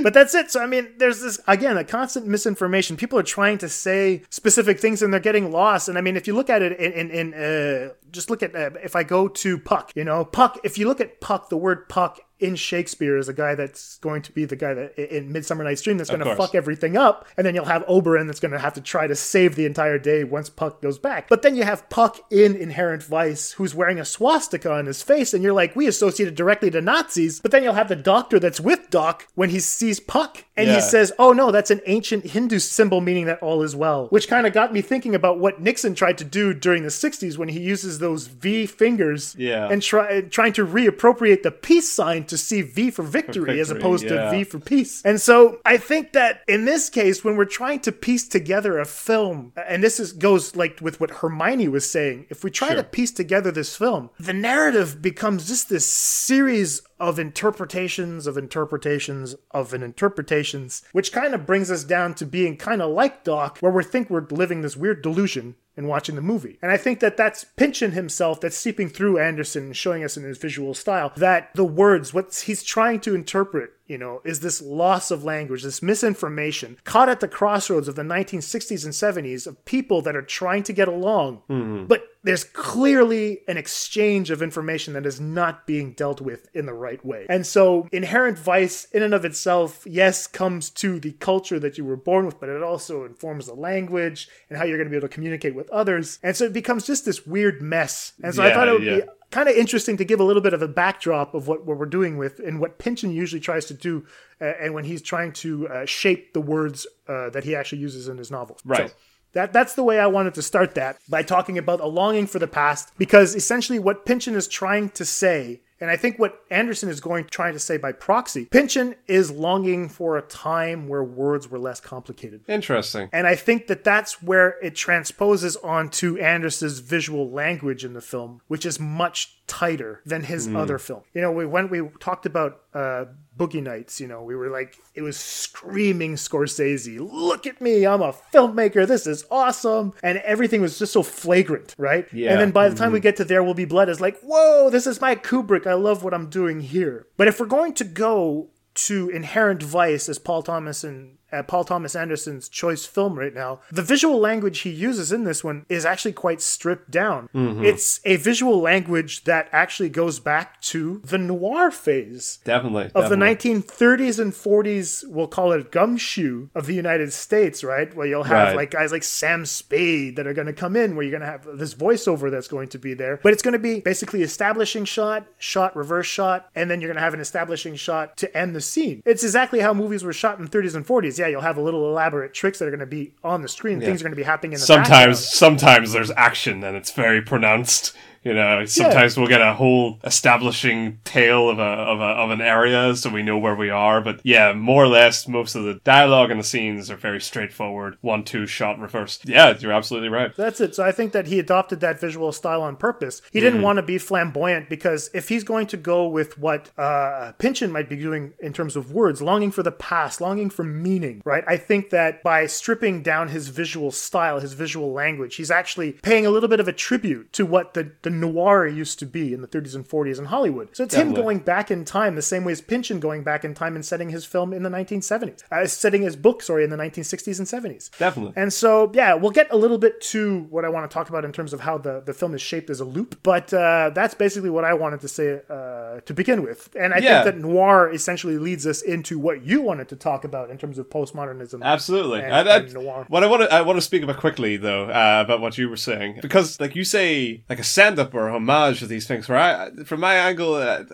But that's it. So, I mean, there's this, again, a constant misinformation. People are trying to say specific things and they're getting lost. And I mean, if you look at it in, in, in uh, just look at, uh, if I go to Puck, you know, Puck, if you look at Puck, the word Puck in Shakespeare is a guy that's going to be the guy that in Midsummer Night's Dream that's going to fuck everything up. And then you'll have Oberon that's going to have to try to save the entire day once Puck goes back. But then you have Puck in Inherent Vice who's wearing a swastika on his face and you're like, we associate it directly to Nazis. But then you'll have the doctor that's with Doc when he sees Puck and yeah. he says, oh no, that's an ancient Hindu symbol meaning that all is well. Which kind of got me thinking about what Nixon tried to do during the sixties when he uses those V fingers yeah. and try, trying to reappropriate the peace sign to see V for victory, for victory as opposed yeah. to V for peace. And so I think that in this case, when we're trying to piece together a film, and this is goes like with what Hermione was saying, if we try sure. to piece together this film, the narrative becomes just this series of interpretations of interpretations of an interpretations, which kind of brings us down to being kind of like Doc, where we think we're living this weird delusion and watching the movie. And I think that that's Pynchon himself that's seeping through Anderson and showing us in his visual style that the words, what he's trying to interpret, you know, is this loss of language, this misinformation caught at the crossroads of the nineteen sixties and seventies of people that are trying to get along. Mm-hmm. But there's clearly an exchange of information that is not being dealt with in the right way. And so Inherent Vice in and of itself, yes, comes to the culture that you were born with, but it also informs the language and how you're going to be able to communicate with others. And so it becomes just this weird mess. And so yeah, I thought it would yeah. be kind of interesting to give a little bit of a backdrop of what, what we're doing with and what Pynchon usually tries to do uh, and when he's trying to uh, shape the words uh, that he actually uses in his novels. Right. So that that's the way I wanted to start that, by talking about a longing for the past, because essentially what Pynchon is trying to say, and I think what Anderson is going trying to say by proxy, Pynchon is longing for a time where words were less complicated. Interesting. And I think that that's where it transposes onto Anderson's visual language in the film, which is much tighter than his mm. other film. You know, we when we talked about uh, Boogie Nights, you know, we were like, it was screaming Scorsese, look at me, I'm a filmmaker, this is awesome. And everything was just so flagrant, right? Yeah. And then by the time mm-hmm. we get to There Will Be Blood, it's like, whoa, this is my Kubrick, I love what I'm doing here. But if we're going to go to Inherent Vice as Paul Thomas and Uh, Paul Thomas Anderson's choice film right now, the visual language he uses in this one is actually quite stripped down. Mm-hmm. It's a visual language that actually goes back to the noir phase definitely, of definitely. the nineteen thirties and forties, we'll call it gumshoe, of the United States, right? Where you'll have right. like guys like Sam Spade that are going to come in, where you're going to have this voiceover that's going to be there. But it's going to be basically establishing shot, shot, reverse shot, and then you're going to have an establishing shot to end the scene. It's exactly how movies were shot in the thirties and forties. Yeah, you'll have a little elaborate tricks that are going to be on the screen. Yeah. Things are going to be happening in the sometimes, background. Sometimes there's action and it's very pronounced. You know, sometimes yeah. we'll get a whole establishing tale of a of a of an area, so we know where we are. But yeah, more or less, most of the dialogue and the scenes are very straightforward. One, two, shot, reverse. Yeah, you're absolutely right. That's it. So I think that he adopted that visual style on purpose. He didn't mm-hmm. want to be flamboyant, because if he's going to go with what uh, Pynchon might be doing in terms of words, longing for the past, longing for meaning, right? I think that by stripping down his visual style, his visual language, he's actually paying a little bit of a tribute to what the the noir used to be in the thirties and forties in Hollywood. So it's Definitely. him going back in time the same way as Pynchon going back in time and setting his film in the nineteen seventies. Uh, setting his book, sorry, in the nineteen sixties and seventies. Definitely. And so, yeah, we'll get a little bit to what I want to talk about in terms of how the, the film is shaped as a loop. But uh, that's basically what I wanted to say uh, to begin with. And I yeah. think that noir essentially leads us into what you wanted to talk about in terms of postmodernism. Absolutely. And, I, I, and noir. What I want to, I want to speak about quickly, though, uh, about what you were saying. Because, like you say, like a sand up or homage to these things, where I, from my angle, uh,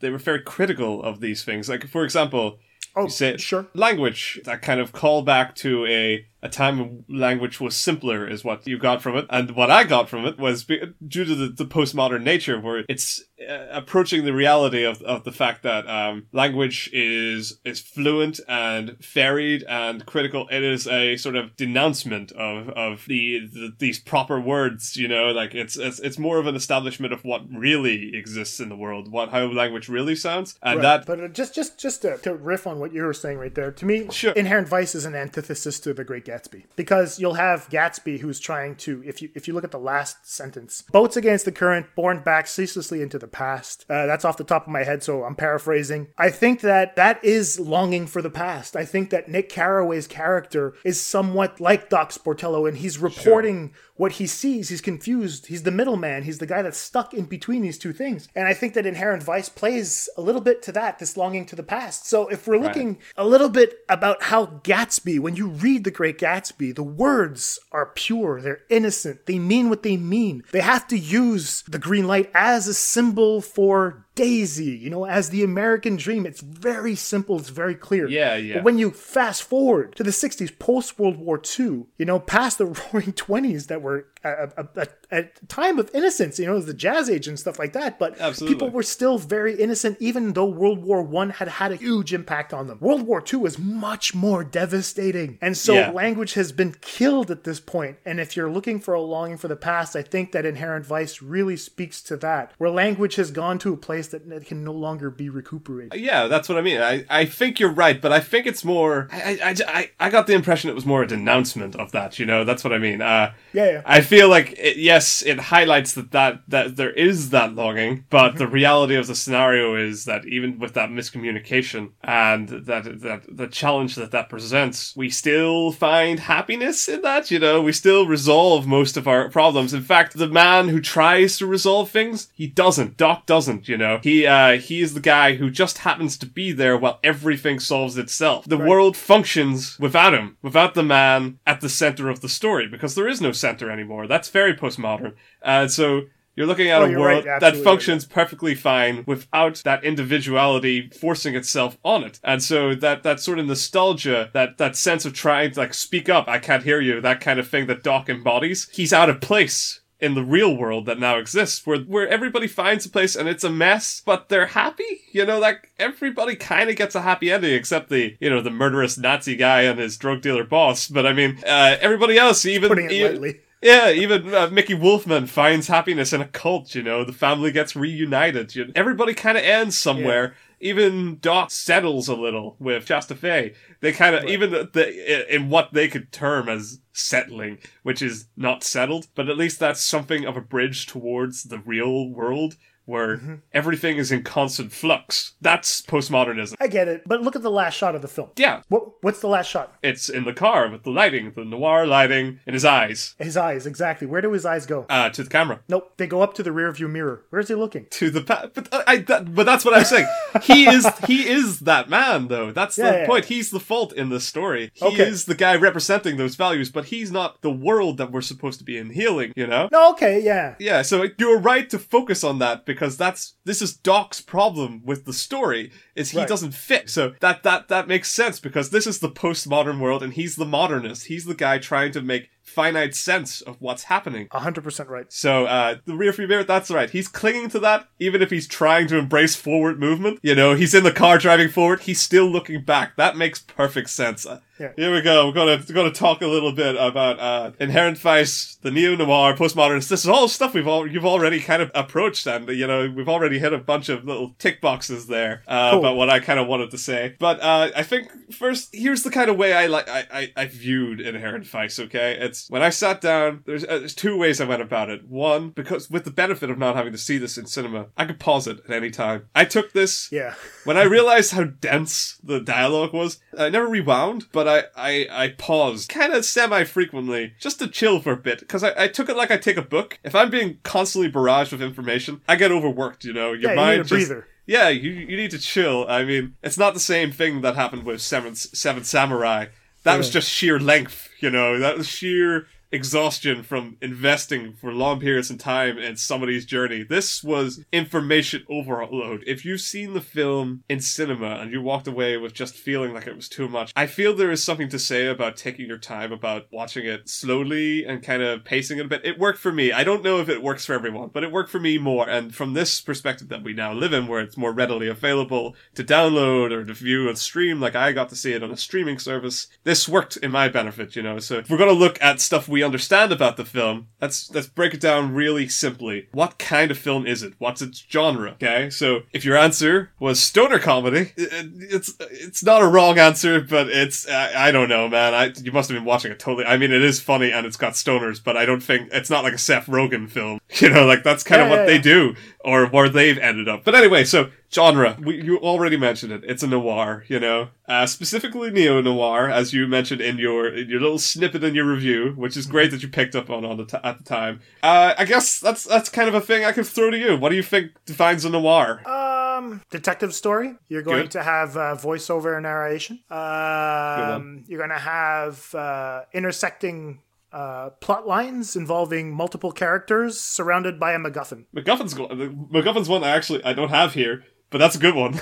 they were very critical of these things. Like, for example, oh, you say, sure. language, that kind of callback to a a time when language was simpler is what you got from it. And what I got from it was be- due to the, the postmodern nature where it's uh, approaching the reality of, of the fact that um, language is is fluent and varied and critical. It is a sort of denouncement of, of the, the these proper words, you know, like it's, it's it's more of an establishment of what really exists in the world, what how language really sounds. And right. that But just just just to, to riff on what you were saying right there, to me, sure. Inherent Vice is an antithesis to The Great Gatsby, because you'll have Gatsby who's trying to, if you if you look at the last sentence, boats against the current, borne back ceaselessly into the past. Uh, that's off the top of my head, so I'm paraphrasing. I think that that is longing for the past. I think that Nick Carraway's character is somewhat like Doc Sportello, and he's reporting sure. what he sees. He's confused. He's the middleman. He's the guy that's stuck in between these two things. And I think that Inherent Vice plays a little bit to that, this longing to the past. So if we're looking right. a little bit about how Gatsby, when you read The Great Gatsby, the words are pure. They're innocent. They mean what they mean. They have to use the green light as a symbol for Daisy, you know, as the American dream. It's very simple. It's very clear. Yeah, yeah. But when you fast forward to the sixties, post-World War Two, you know, past the roaring twenties that were a, a, a, a time of innocence, you know, the jazz age and stuff like that. But Absolutely. people were still very innocent, even though World War One had had a huge impact on them. World War Two was much more devastating. And so yeah. language has been killed at this point. And if you're looking for a longing for the past, I think that Inherent Vice really speaks to that, where language has gone to a place that can no longer be recuperated. Yeah, that's what I mean. I, I think you're right, but I think it's more... I, I, I, I got the impression it was more a denouncement of that, you know? That's what I mean. Uh, yeah, yeah. I feel like, it, yes, it highlights that, that that there is that longing, but mm-hmm. the reality of the scenario is that even with that miscommunication and that, that the challenge that that presents, we still find happiness in that, you know? We still resolve most of our problems. In fact, the man who tries to resolve things, he doesn't. Doc doesn't, you know? He uh, he is the guy who just happens to be there while everything solves itself. The right. world functions without him, without the man at the center of the story, because there is no center anymore. That's very postmodern. And uh, so... You're looking at oh, a world right, that functions right. perfectly fine without that individuality forcing itself on it. And so that, that sort of nostalgia, that, that sense of trying to like speak up, I can't hear you, that kind of thing that Doc embodies, he's out of place in the real world that now exists, where where everybody finds a place and it's a mess, but they're happy. You know, like everybody kind of gets a happy ending, except the, you know, the murderous Nazi guy and his drug dealer boss. But I mean, uh, everybody else, even putting it even, lightly. Yeah, even uh, Mickey Wolfman finds happiness in a cult. You know, the family gets reunited. You know, everybody kind of ends somewhere. Yeah. Even Doc settles a little with Shasta Faye. They kind of, right. even the, the, in what they could term as settling, which is not settled, but at least that's something of a bridge towards the real world, where mm-hmm. everything is in constant flux. That's postmodernism. I get it, but look at the last shot of the film. Yeah. What, what's the last shot? It's in the car with the lighting, the noir lighting, and his eyes. His eyes, exactly. Where do his eyes go? Uh, to the camera. Nope, they go up to the rearview mirror. Where's he looking? To the... Pa- but, uh, I, that, but that's what I'm saying. He is he is that man, though. That's yeah, the yeah, point. Yeah. He's the fault in this story. He okay. is the guy representing those values, but he's not the world that we're supposed to be in healing, you know? No, okay, yeah. Yeah, so you're right to focus on that, because Because that's this is Doc's problem with the story, is he right. doesn't fit. So that that that makes sense, because this is the postmodern world and he's the modernist. He's the guy trying to make finite sense of what's happening. one hundred percent right. So uh, the rearview mirror, that's right. He's clinging to that, even if he's trying to embrace forward movement. You know, he's in the car driving forward. He's still looking back. That makes perfect sense. Uh, Yeah. Here we go. We're gonna gonna talk a little bit about uh, Inherent Vice, the neo noir, postmodernists. This is all stuff we've all you've already kind of approached, and you know we've already hit a bunch of little tick boxes there uh, cool. about what I kind of wanted to say. But uh, I think first, here's the kind of way I like I, I, I viewed Inherent Vice. Okay, it's when I sat down. There's uh, there's two ways I went about it. One, because with the benefit of not having to see this in cinema, I could pause it at any time. I took this. Yeah. When I realized how dense the dialogue was, I never rewound, but. I, I, I paused kind of semi-frequently just to chill for a bit, because I, I took it like I take a book. If I'm being constantly barraged with information, I get overworked, you know. Your yeah, mind you need a just, breather. Yeah, you, you need to chill. I mean, it's not the same thing that happened with Seven, Seven Samurai. That yeah. was just sheer length, you know. That was sheer... exhaustion from investing for long periods of time in somebody's journey. This was information overload. If you've seen the film in cinema and you walked away with just feeling like it was too much, I feel there is something to say about taking your time, about watching it slowly and kind of pacing it a bit. It worked for me. I don't know if it works for everyone, but it worked for me more. And from this perspective that we now live in, where it's more readily available to download or to view and stream, like I got to see it on a streaming service, this worked in my benefit, you know. So if we're going to look at stuff we understand about the film, let's let's break it down really simply. What kind of film is it? What's its genre? Okay, so if your answer was stoner comedy, it, it's it's not a wrong answer, but it's I, I don't know, man. I you must have been watching it totally. I mean, it is funny and it's got stoners, but I don't think it's not like a Seth Rogen film, you know. Like that's kind yeah, of what yeah, they yeah. do or where they've ended up. But anyway, so. Genre. We, you already mentioned it. It's a noir, you know. Uh, specifically neo-noir, as you mentioned in your in your little snippet in your review, which is great that you picked up on, on the t- at the time. Uh, I guess that's that's kind of a thing I could throw to you. What do you think defines a noir? Um, detective story. You're going Good. to have uh, voiceover narration. Um, you're going to have uh, intersecting... Uh, plot lines involving multiple characters surrounded by a MacGuffin. MacGuffin's go- MacGuffin's one I actually I don't have here, but that's a good one.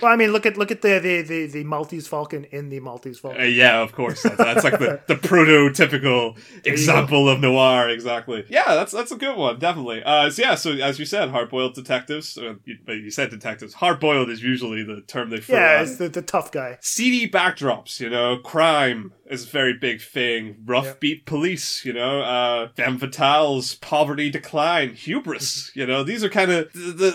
Well, I mean, look at look at the the, the, the Maltese Falcon in the Maltese Falcon. Uh, yeah, of course. That's, that's like the, the prototypical example of noir, exactly. Yeah, that's that's a good one, definitely. Uh, so yeah, so as you said, hard-boiled detectives. Uh, you, you said detectives. Hard-boiled is usually the term they throw Yeah, out. It's the, the tough guy. Seedy backdrops, you know, crime. Is a very big thing. Rough yep. beat police, you know, uh, femme fatales, poverty decline, hubris, you know, these are kind of,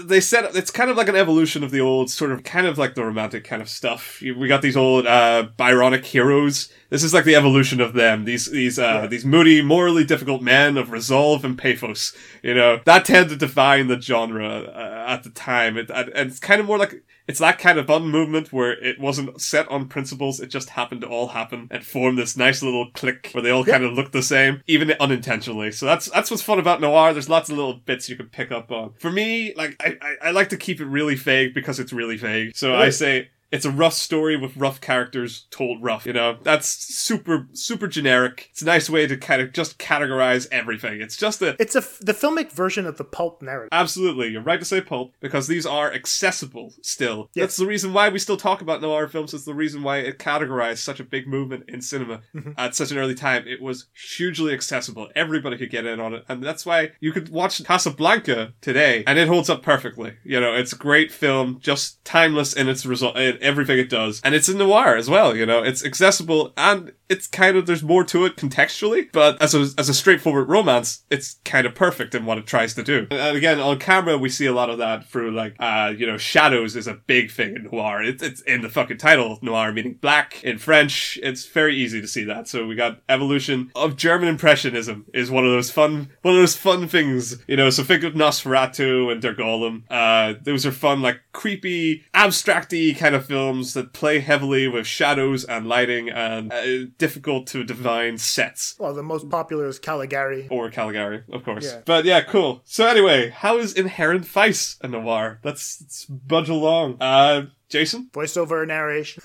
they said, it's kind of like an evolution of the old sort of, kind of like the romantic kind of stuff. We got these old, uh, Byronic heroes. This is like the evolution of them. These, these, uh, yeah. these moody, morally difficult men of resolve and pathos, you know, that tend to define the genre uh, at the time. It, it, it's kind of more like, it's that kind of fun movement where it wasn't set on principles, it just happened to all happen and form this nice little clique where they all kind of look the same, even unintentionally. So that's that's what's fun about noir. There's lots of little bits you can pick up on. For me, like I, I, I like to keep it really vague because it's really vague. So I say... It's a rough story with rough characters told rough, you know? That's super, super generic. It's a nice way to kind of just categorize everything. It's just a... It's a f- the filmic version of the pulp narrative. Absolutely. You're right to say pulp, because these are accessible still. Yes. That's the reason why we still talk about noir films. It's the reason why it categorized such a big movement in cinema mm-hmm. at such an early time. It was hugely accessible. Everybody could get in on it. And that's why you could watch Casablanca today, and it holds up perfectly. You know, it's a great film, just timeless in its result... everything it does, and it's in noir as well, you know. It's accessible, and it's kind of, there's more to it contextually, but as a as a straightforward romance, it's kind of perfect in what it tries to do. And again, on camera we see a lot of that through, like, uh you know, shadows is a big thing in noir. It, it's in the fucking title, noir meaning black in French. It's very easy to see that. So we got evolution of German impressionism is one of those fun one of those fun things, you know. So think of Nosferatu and Der Golem. Uh those are fun, like, creepy, abstracty kind of films that play heavily with shadows and lighting and uh, difficult to define sets. Well, the most popular is Caligari. Or Caligari, of course. Yeah. But yeah, cool. So anyway, how is Inherent Vice a noir? Let's, let's budge along. Uh... Jason? Voiceover narration.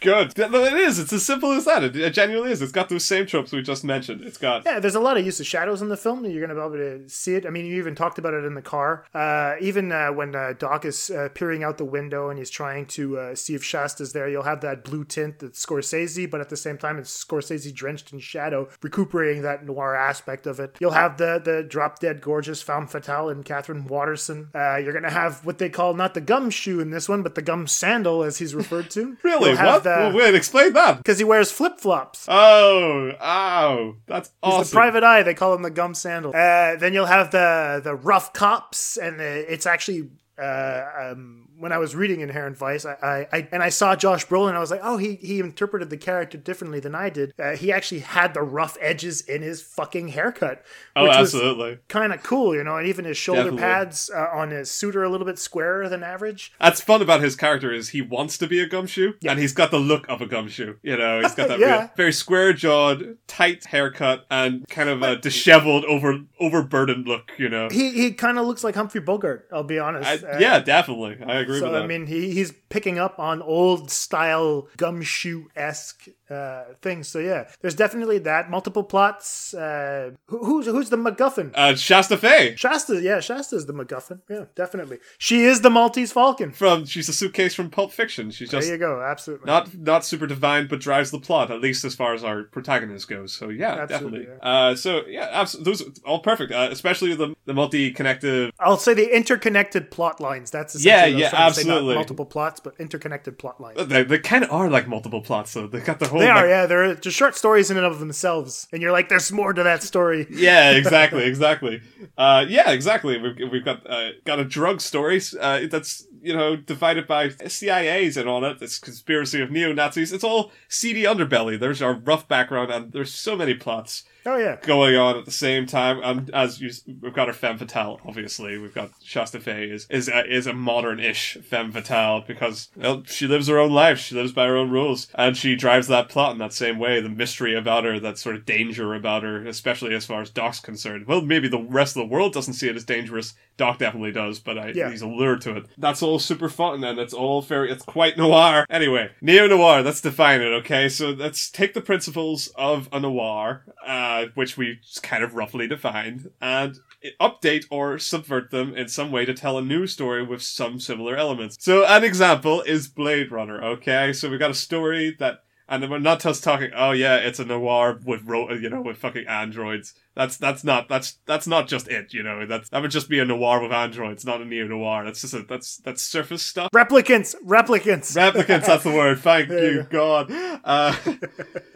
Good. It is. It's as simple as that. It genuinely is. It's got those same tropes we just mentioned. It's got... Yeah, there's a lot of use of shadows in the film. You're going to be able to see it. I mean, you even talked about it in the car. Uh, even uh, when uh, Doc is uh, peering out the window and he's trying to uh, see if Shasta's there, you'll have that blue tint that's Scorsese, but at the same time, it's Scorsese drenched in shadow, recuperating that noir aspect of it. You'll have the, the drop-dead gorgeous femme fatale in Catherine Waterston. Uh, you're going to have what they call not the gumshoe in this one, but the gum sandal, as he's referred to. Really? What? The... Well, wait, explain that. Because he wears flip-flops. Oh, ow. That's awesome. He's the private eye. They call him the gum sandal. Uh, then you'll have the, the rough cops, and the, it's actually... Uh, um, when I was reading Inherent Vice, I, I, I and I saw Josh Brolin, I was like, oh, he he interpreted the character differently than I did. Uh, he actually had the rough edges in his fucking haircut, which oh, absolutely. was kind of cool, you know. And even his shoulder Definitely. pads uh, on his suit are a little bit squarer than average. That's fun about his character is he wants to be a gumshoe, yeah. and he's got the look of a gumshoe. You know, he's got that yeah. real, very square-jawed, tight haircut, and kind of a disheveled, over overburdened look. You know, he he kind of looks like Humphrey Bogart. I'll be honest. I, Uh, yeah, definitely. I agree so, with that. So, I mean, he, he's picking up on old-style, gumshoe-esque uh, things. So yeah, there's definitely that. Multiple plots. Uh, who, who's who's the MacGuffin? Uh, Shasta Faye. Shasta, yeah, Shasta's the MacGuffin. Yeah, definitely. She is the Maltese Falcon. From she's a suitcase from Pulp Fiction. She's just there. You go. Absolutely. Not not super divine, but drives the plot, at least as far as our protagonist goes. So yeah, absolutely, definitely. Yeah. Uh, so yeah, absolutely. Those all perfect, uh, especially the the multi-connected. I'll say the interconnected plot lines. That's essentially yeah, yeah, so absolutely. Not multiple plots, but interconnected plot lines. They, they kind of are like multiple plots, though. They got the whole. They like, are, yeah. They're just short stories in and of themselves, and you're like, there's more to that story. Yeah, exactly, exactly. Uh, yeah, exactly. We've we've got uh, got a drug story uh, that's you know divided by C I As and all that. This conspiracy of neo-Nazis. It's all seedy underbelly. There's our rough background, and there's so many plots. Oh, yeah. Going on at the same time. Um, as you, We've got our femme fatale, obviously. We've got Shasta Faye is is a, is a modern-ish femme fatale because well, she lives her own life. She lives by her own rules. And she drives that plot in that same way. The mystery about her, that sort of danger about her, especially as far as Doc's concerned. Well, maybe the rest of the world doesn't see it as dangerous. Doc definitely does, but I, yeah. he's allured to it. That's all super fun, and it's all very... It's quite noir. Anyway, neo-noir, let's define it, okay? So let's take the principles of a noir... Uh, Uh, which we kind of roughly defined, and update or subvert them in some way to tell a new story with some similar elements. So an example is Blade Runner, okay? So we've got a story that, and we're not just talking, oh yeah, it's a noir with, you know, with fucking androids. That's that's not that's that's not just it, you know. That's that would just be a noir with androids, not a neo noir. That's just a that's that's surface stuff. Replicants, replicants, replicants. That's the word. Thank you, you go. God. Uh,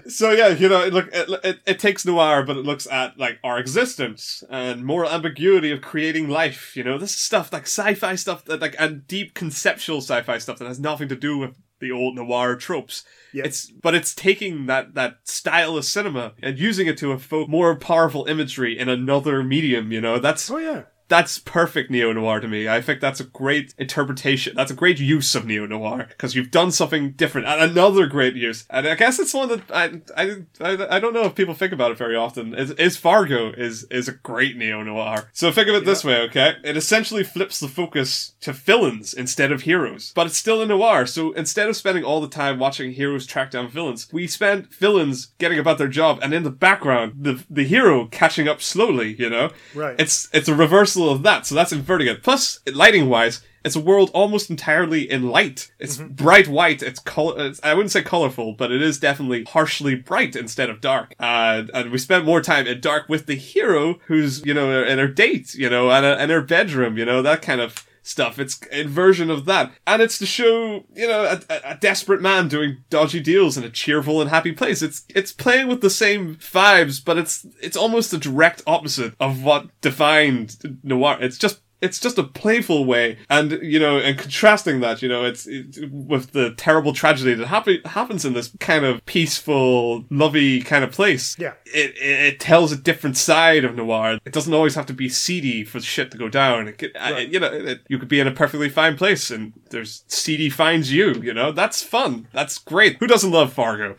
so yeah, you know, it look it, it it takes noir, but it looks at like our existence and moral ambiguity of creating life. You know, this is stuff like sci-fi stuff that like and deep conceptual sci-fi stuff that has nothing to do with the old noir tropes. Yes. It's but it's taking that that style of cinema and using it to evoke more powerful imagery in another medium, you know. That's oh yeah. That's perfect neo-noir to me. I think that's a great interpretation. That's a great use of neo-noir because you've done something different. And another great use. And I guess it's one that I I I, I don't know if people think about it very often. Is, is Fargo is is a great neo-noir. So think of it yeah. this way, okay? It essentially flips the focus to villains instead of heroes. But it's still a noir. So instead of spending all the time watching heroes track down villains, we spend villains getting about their job and in the background, the the hero catching up slowly, you know? Right. It's it's a reversal of that, so that's inverting it. Plus, lighting wise, it's a world almost entirely in light. It's mm-hmm. bright white. It's color. It's, I wouldn't say colorful, but it is definitely harshly bright instead of dark. Uh, and we spent more time in dark with the hero, who's you know, in her date, you know, and in her bedroom, you know, that kind of stuff. It's inversion of that, and it's to show you know a, a desperate man doing dodgy deals in a cheerful and happy place. It's it's playing with the same vibes, but it's it's almost the direct opposite of what defined noir. It's just. It's just a playful way, and you know, and contrasting that, you know, it's it, with the terrible tragedy that happen, happens in this kind of peaceful, lovey kind of place. Yeah, it, it it tells a different side of noir. It doesn't always have to be seedy for shit to go down. It could, right. I, you know, it, you could be in a perfectly fine place, and there's seedy finds you. You know, that's fun. That's great. Who doesn't love Fargo?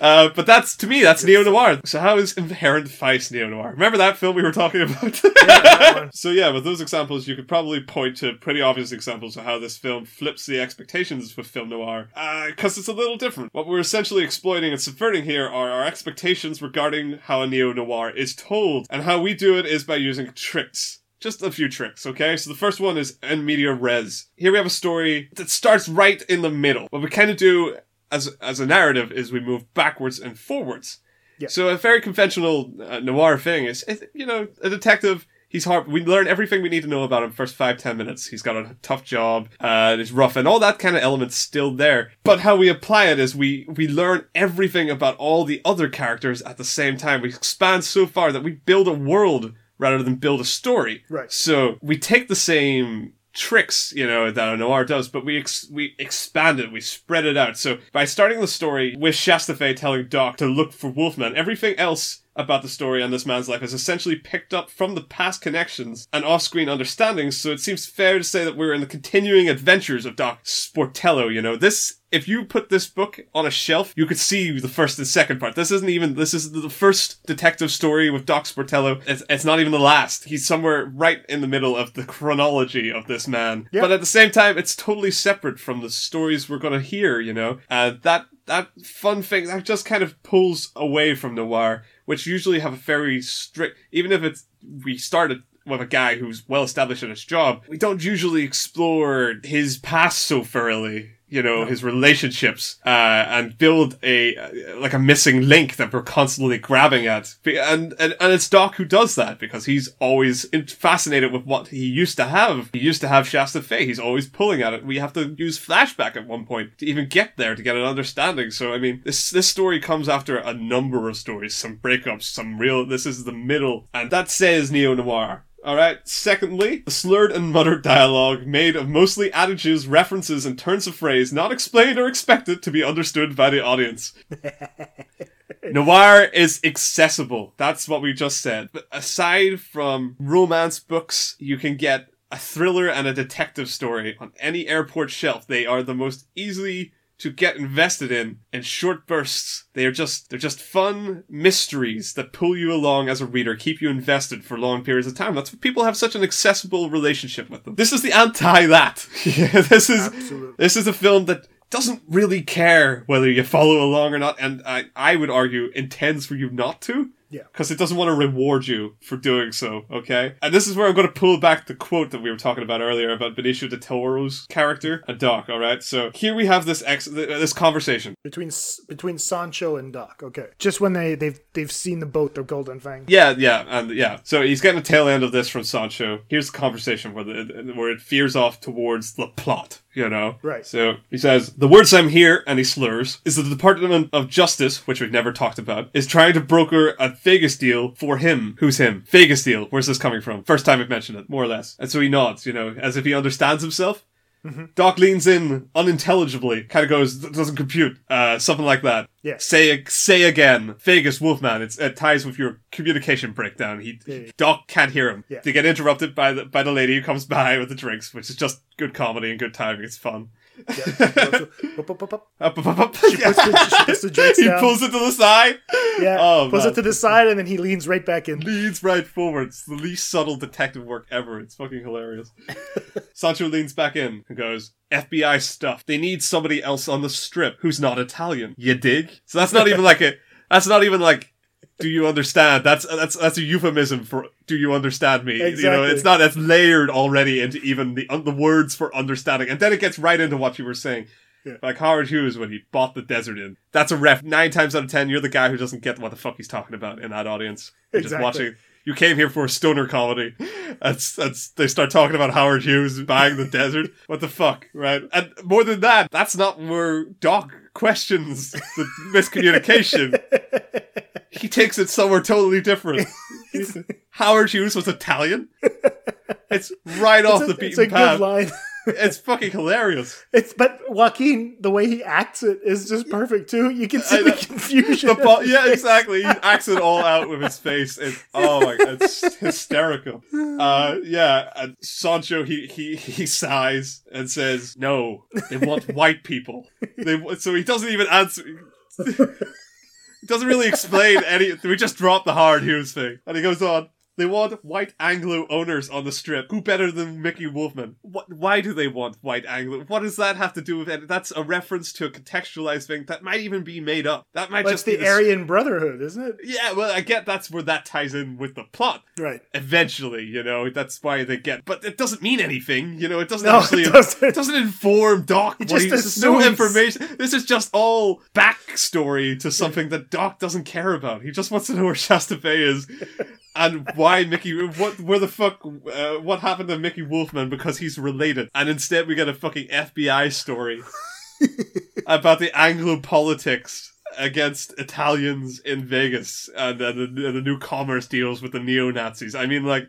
uh, but that's to me, that's neo noir. So how is Inherent Vice neo noir? Remember that film we were talking about? Yeah, that one. So yeah. Yeah, with those examples, you could probably point to pretty obvious examples of how this film flips the expectations with film noir, because uh, it's a little different. What we're essentially exploiting and subverting here are our expectations regarding how a neo-noir is told, and how we do it is by using tricks. Just a few tricks, okay? So the first one is in media res. Here we have a story that starts right in the middle. What we kind of do as as a narrative is we move backwards and forwards. Yeah. So a very conventional uh, noir thing is, you know, a detective... He's hard. We learn everything we need to know about him first five, ten minutes. He's got a tough job, uh, it's rough, and all that kind of element's still there. But how we apply it is we, we learn everything about all the other characters at the same time. We expand so far that we build a world rather than build a story. Right. So we take the same... tricks, you know, that a noir does, but we ex- we expand it, we spread it out. So by starting the story with Shasta Faye telling Doc to look for Wolfman, everything else about the story and this man's life is essentially picked up from the past connections and off-screen understandings, so it seems fair to say that we're in the continuing adventures of Doc Sportello, you know. This, if you put this book on a shelf, you could see the first and second part. This isn't even, this is the first detective story with Doc Sportello. It's, it's not even the last. He's somewhere right in the middle of the chronology of this man. Yep. But at the same time, it's totally separate from the stories we're going to hear, you know? And uh, that... that fun thing that just kind of pulls away from noir, which usually have a very strict, even if it's, we started with a guy who's well established in his job, we don't usually explore his past so thoroughly, you know, his relationships, uh, and build a, uh, like a missing link that we're constantly grabbing at. And, and, and it's Doc who does that, because he's always fascinated with what he used to have. He used to have Shasta Faye. He's always pulling at it. We have to use flashback at one point to even get there, to get an understanding. So, I mean, this, this story comes after a number of stories, some breakups, some real, this is the middle. And that says neo-noir. Alright, secondly, the slurred and muttered dialogue made of mostly adages, references, and turns of phrase not explained or expected to be understood by the audience. Noir is accessible. That's what we just said. But aside from romance books, you can get a thriller and a detective story on any airport shelf. They are the most easily to get invested in, in short bursts. They are just, they're just fun mysteries that pull you along as a reader, keep you invested for long periods of time. That's what people have such an accessible relationship with them. This is the anti that. yeah, this is, Absolutely. This is a film that doesn't really care whether you follow along or not. And I, I would argue intends for you not to. Yeah. Because it doesn't want to reward you for doing so, okay? And this is where I'm going to pull back the quote that we were talking about earlier about Benicio Del Toro's character and Doc, alright? So here we have this ex- this conversation. Between between Sancho and Doc, okay. Just when they, they've they've seen the boat, their golden fang. Yeah, yeah, and yeah. So he's getting the tail end of this from Sancho. Here's the conversation where, the, where it veers off towards the plot. You know? Right. So he says, the words I'm here, and he slurs, is the Department of Justice, which we've never talked about, is trying to broker a Vegas deal for him. Who's him? Vegas deal. Where's this coming from? First time I've mentioned it, more or less. And so he nods, you know, as if he understands himself. Mm-hmm. Doc leans in unintelligibly, kind of goes, doesn't compute, uh, something like that. Yeah. Say say again, Vegas Wolfman. It's, it ties with your communication breakdown. He yeah, yeah. Doc can't hear him. Yeah. They get interrupted by the by the lady who comes by with the drinks, which is just good comedy and good timing. It's fun. Yeah. She puts the drinks down. He pulls it to the side. Yeah, oh, pulls man. it to the side, and then he leans right back in. Leans right forward. It's the least subtle detective work ever. It's fucking hilarious. Sancho leans back in and goes, F B I stuff. They need somebody else on the strip who's not Italian. You dig? So that's not even like a... That's not even like... Do you understand? That's that's that's a euphemism for do you understand me? Exactly. You know, it's not that's layered already into even the the words for understanding, and then it gets right into what you were saying. Yeah. Like Howard Hughes when he bought the desert in. That's a ref. Nine times out of ten, you're the guy who doesn't get what the fuck he's talking about in that audience. You're exactly. Just watching. You came here for a stoner comedy. That's that's. They start talking about Howard Hughes buying the desert. What the fuck, right? And more than that, that's not where Doc questions the miscommunication. He takes it somewhere totally different. Howard Hughes was Italian? It's right it's off a, the beaten path. It's a path. Good line. It's fucking hilarious. It's But Joaquin, the way he acts it is just perfect too. You can see the confusion. The bo- yeah, exactly. He acts it all out with his face. It's, oh my god, it's hysterical. Uh, yeah, and Sancho, he, he, he sighs and says, no, they want white people. They So he doesn't even answer... It doesn't really explain any... We just dropped the Howard Hughes thing. And he goes on. They want white Anglo owners on the strip. Who better than Mickey Wolfman? What, why do they want white Anglo? What does that have to do with it? That's a reference to a contextualized thing that might even be made up. That might well, just it's the be... the Aryan Brotherhood, isn't it? Yeah, well, I get that's where that ties in with the plot. Right. Eventually, you know, that's why they get... But it doesn't mean anything, you know, it doesn't no, actually... It doesn't. It doesn't inform Doc. It just assumes. No information. This is just all backstory to something that Doc doesn't care about. He just wants to know where Shasta Faye is. And why Mickey, what, where the fuck, uh, what happened to Mickey Wolfman because he's related. And instead we get a fucking F B I story about the Anglo politics against Italians in Vegas and, and, the, and the new commerce deals with the neo-Nazis. I mean, like,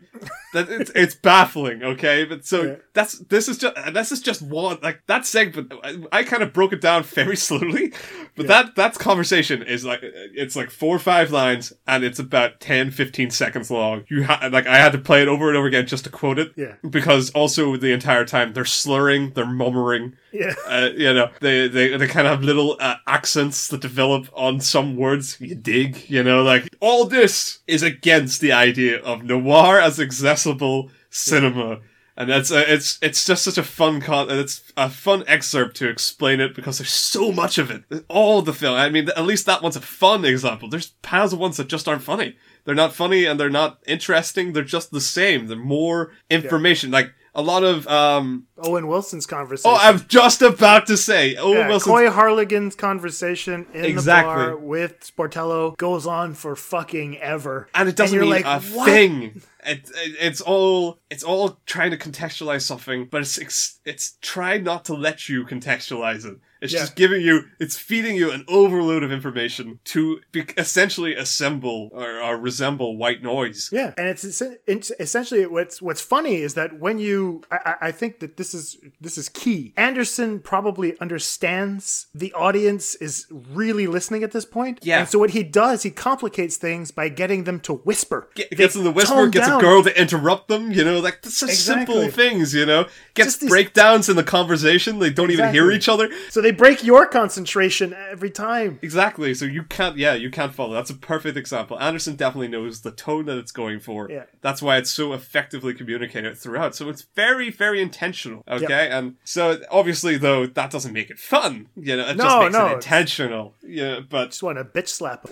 that, it's, it's baffling, okay? But so yeah. that's, this is just, and this is just one, like, that segment, I, I kind of broke it down very slowly, but yeah. that, that conversation is like, it's like four or five lines and it's about ten, fifteen seconds long. You ha- like, I had to play it over and over again just to quote it. Yeah. Because also the entire time they're slurring, they're murmuring. Yeah. Uh, you know, they, they, they kind of have little uh, accents that develop on some words, you dig, you know, like, all this is against the idea of noir as accessible cinema. And that's uh, it's it's just such a fun con- it's a fun excerpt to explain it, because there's so much of it. All the film. I mean, at least that one's a fun example. There's piles of ones that just aren't funny. They're not funny and they're not interesting. They're just the same. They're more information. Yeah. Like a lot of um, Owen Wilson's conversation. Oh, I'm just about to say Owen yeah, Wilson's Coy Harlingen's conversation in exactly. the bar with Sportello goes on for fucking ever, and it doesn't and mean like, a what? thing. It, it, it's all it's all trying to contextualize something, but it's it's, it's trying not to let you contextualize it. It's yeah. just giving you, it's feeding you an overload of information to be, essentially assemble or, or resemble white noise. Yeah, and it's, it's essentially what's what's funny is that when you, I, I think that this is this is key. Anderson probably understands the audience is really listening at this point. Yeah, and so what he does, he complicates things by getting them to whisper. Get, gets them to whisper. Gets down. A girl to interrupt them. You know, like such exactly. simple things. You know, gets these breakdowns in the conversation. They don't exactly. even hear each other. So they break your concentration every time. Exactly. So you can't, yeah, you can't follow. That's a perfect example. Anderson definitely knows the tone that it's going for. Yeah. That's why it's so effectively communicated throughout. So it's very, very intentional. Okay. Yep. And so obviously though, that doesn't make it fun. You know, it no, just makes no, it intentional. Yeah. You know, but I just want to bitch slap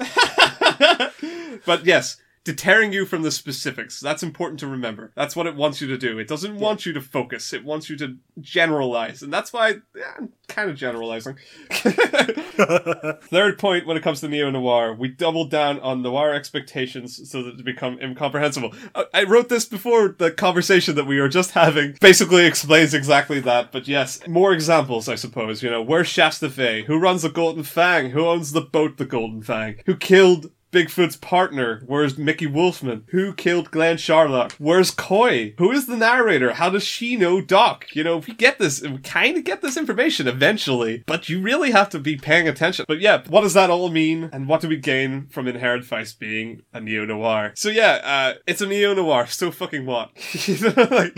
him. But yes. Deterring you from the specifics. That's important to remember. That's what it wants you to do. It doesn't yeah. want you to focus. It wants you to generalize. And that's why yeah, I'm kind of generalizing. Third point when it comes to neo-noir, we double down on noir expectations so that they become incomprehensible. I wrote this before the conversation that we were just having. Basically explains exactly that. But yes, more examples, I suppose. You know, where's Shasta Faye? Who runs the Golden Fang? Who owns the boat the Golden Fang? Who killed Bigfoot's partner? Where's Mickey Wolfman? Who killed Glenn Sharlock? Where's Coy? Who is the narrator? How does she know Doc? You know, we get this, we kind of get this information eventually, but you really have to be paying attention. But yeah, what does that all mean? And what do we gain from Inherent Vice being a neo-noir? So yeah, uh, it's a neo-noir, so fucking what? You know, like,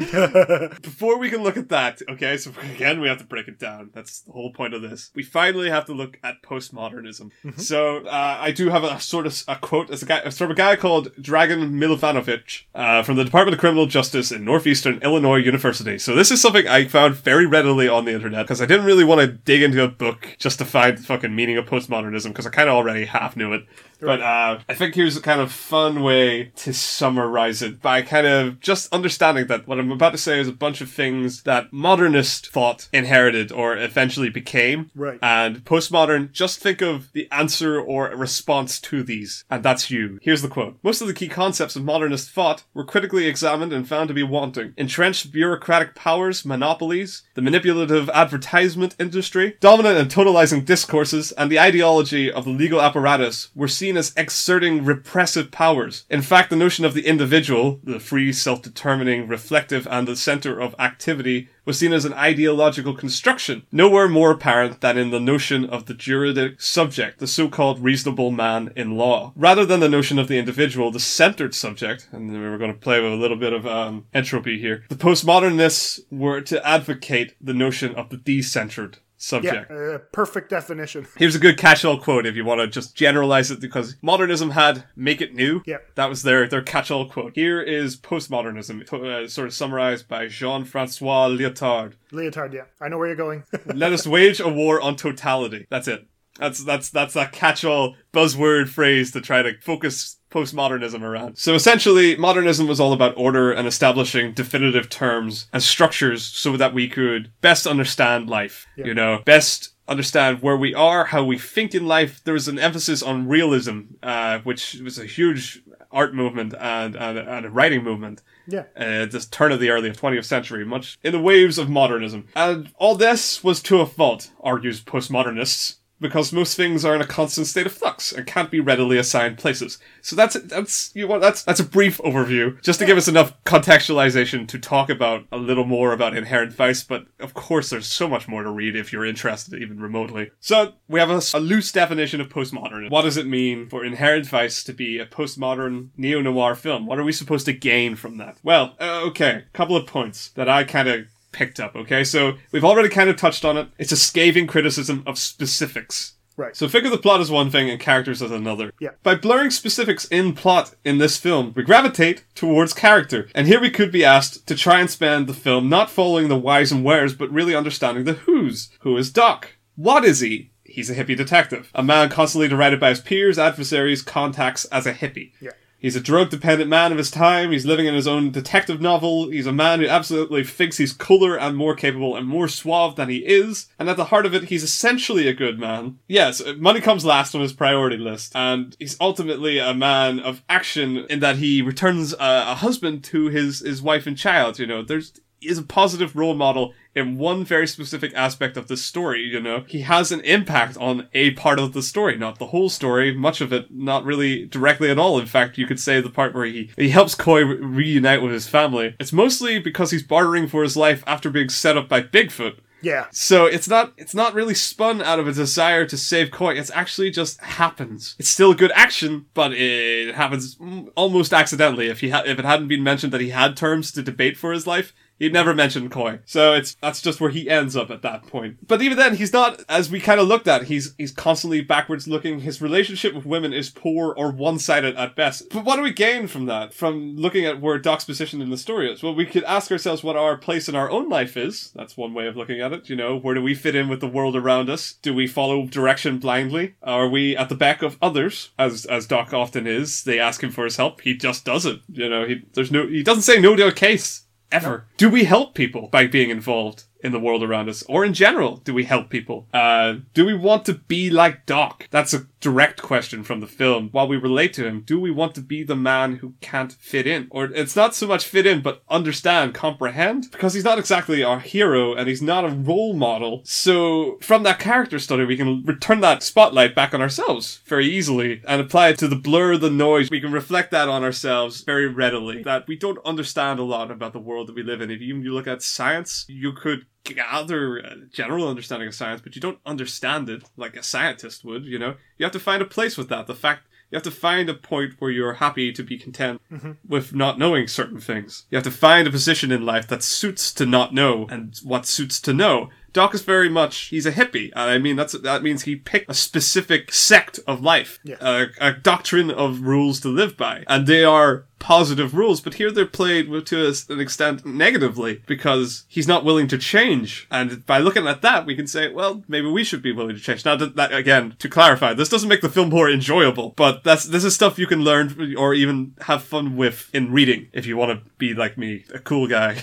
before we can look at that, okay, so again, we have to break it down. That's the whole point of this. We finally have to look at postmodernism. Mm-hmm. So uh, I do have a sort of a quote as a guy from a guy called Dragan Milivanovic uh, from the Department of Criminal Justice in Northeastern Illinois University. So this is something I found very readily on the internet because I didn't really want to dig into a book just to find the fucking meaning of postmodernism because I kind of already half knew it. But uh, I think here's a kind of fun way to summarize it by kind of just understanding that what I'm about to say is a bunch of things that modernist thought inherited or eventually became. Right. And postmodern, just think of the answer or a response to these. And that's you. Here's the quote. Most of the key concepts of modernist thought were critically examined and found to be wanting. Entrenched bureaucratic powers, monopolies, the manipulative advertisement industry, dominant and totalizing discourses, and the ideology of the legal apparatus were seen as exerting repressive powers. In fact, the notion of the individual, the free, self-determining, reflective, and the center of activity, was seen as an ideological construction, nowhere more apparent than in the notion of the juridic subject, the so-called reasonable man in law. Rather than the notion of the individual, the centered subject, and we were going to play with a little bit of um, entropy here, the postmodernists were to advocate the notion of the decentered subject. Yeah, uh, perfect definition. Here's a good catch-all quote if you want to just generalize it, because modernism had make it new. Yeah. That was their, their catch-all quote. Here is postmodernism, uh, sort of summarized by Jean-Francois Lyotard. Lyotard, yeah. I know where you're going. Let us wage a war on totality. That's it. That's that's that's that catch-all buzzword phrase to try to focus postmodernism around. So essentially, modernism was all about order and establishing definitive terms and structures so that we could best understand life, yeah. you know, best understand where we are, how we think in life. There was an emphasis on realism, uh, which was a huge art movement and, and, and a writing movement. Yeah. Uh, at this turn of the early twentieth century, much in the waves of modernism. And all this was to a fault, argues postmodernists, because most things are in a constant state of flux and can't be readily assigned places. So that's that's you want that's that's a brief overview, just to give us enough contextualization to talk about a little more about Inherent Vice. But of course, there's so much more to read if you're interested, even remotely. So we have a, a loose definition of postmodernism. What does it mean for Inherent Vice to be a postmodern neo-noir film? What are we supposed to gain from that? Well, uh, okay, a couple of points that I kind of picked up, okay? So we've already kind of touched on it. It's a scathing criticism of specifics. Right. So figure the plot is one thing and characters as another. Yeah. By blurring specifics in plot in this film, we gravitate towards character. And here we could be asked to try and spend the film not following the whys and wheres, but really understanding the who's. Who is Doc? What is he? He's a hippie detective. A man constantly derided by his peers, adversaries, contacts as a hippie. Yeah. He's a drug-dependent man of his time. He's living in his own detective novel. He's a man who absolutely thinks he's cooler and more capable and more suave than he is. And at the heart of it, he's essentially a good man. Yes, money comes last on his priority list. And he's ultimately a man of action in that he returns a, a husband to his, his wife and child. You know, there's is a positive role model in one very specific aspect of this story, you know. He has an impact on a part of the story, not the whole story, much of it not really directly at all. In fact, you could say the part where he, he helps Coy re- reunite with his family. It's mostly because he's bartering for his life after being set up by Bigfoot. Yeah. So it's not it's not really spun out of a desire to save Coy. It's actually just happens. It's still good action, but it happens almost accidentally. If he ha- if it hadn't been mentioned that he had terms to debate for his life, he'd never mentioned Coy. So it's that's just where he ends up at that point. But even then, he's not, as we kind of looked at, he's he's constantly backwards looking. His relationship with women is poor or one-sided at best. But what do we gain from that? From looking at where Doc's position in the story is? Well, we could ask ourselves what our place in our own life is. That's one way of looking at it. You know, where do we fit in with the world around us? Do we follow direction blindly? Are we at the beck of others? As as Doc often is, they ask him for his help. He just doesn't. You know, he there's no he doesn't say no to a case. Ever. Do we help people by being involved in the world around us? Or in general, do we help people? Uh, do we want to be like Doc? That's a direct question from the film. While we relate to him, do we want to be the man who can't fit in? Or it's not so much fit in, but understand, comprehend? Because he's not exactly our hero, and he's not a role model. So from that character study, we can return that spotlight back on ourselves very easily and apply it to the blur, the noise. We can reflect that on ourselves very readily, that we don't understand a lot about the world that we live in. If you look at science, you could gather a general understanding of science, but you don't understand it like a scientist would, you know? You have to find a place with that. The fact you have to find a point where you're happy to be content mm-hmm. with not knowing certain things. You have to find a position in life that suits to not know and what suits to know. Doc is very much, he's a hippie. I mean, that's that means he picked a specific sect of life, yeah. a, a doctrine of rules to live by. And they are positive rules, but here they're played with, to an extent negatively because he's not willing to change. And by looking at that, we can say, well, maybe we should be willing to change. Now, that, again, to clarify, this doesn't make the film more enjoyable, but that's this is stuff you can learn or even have fun with in reading if you want to be like me, a cool guy.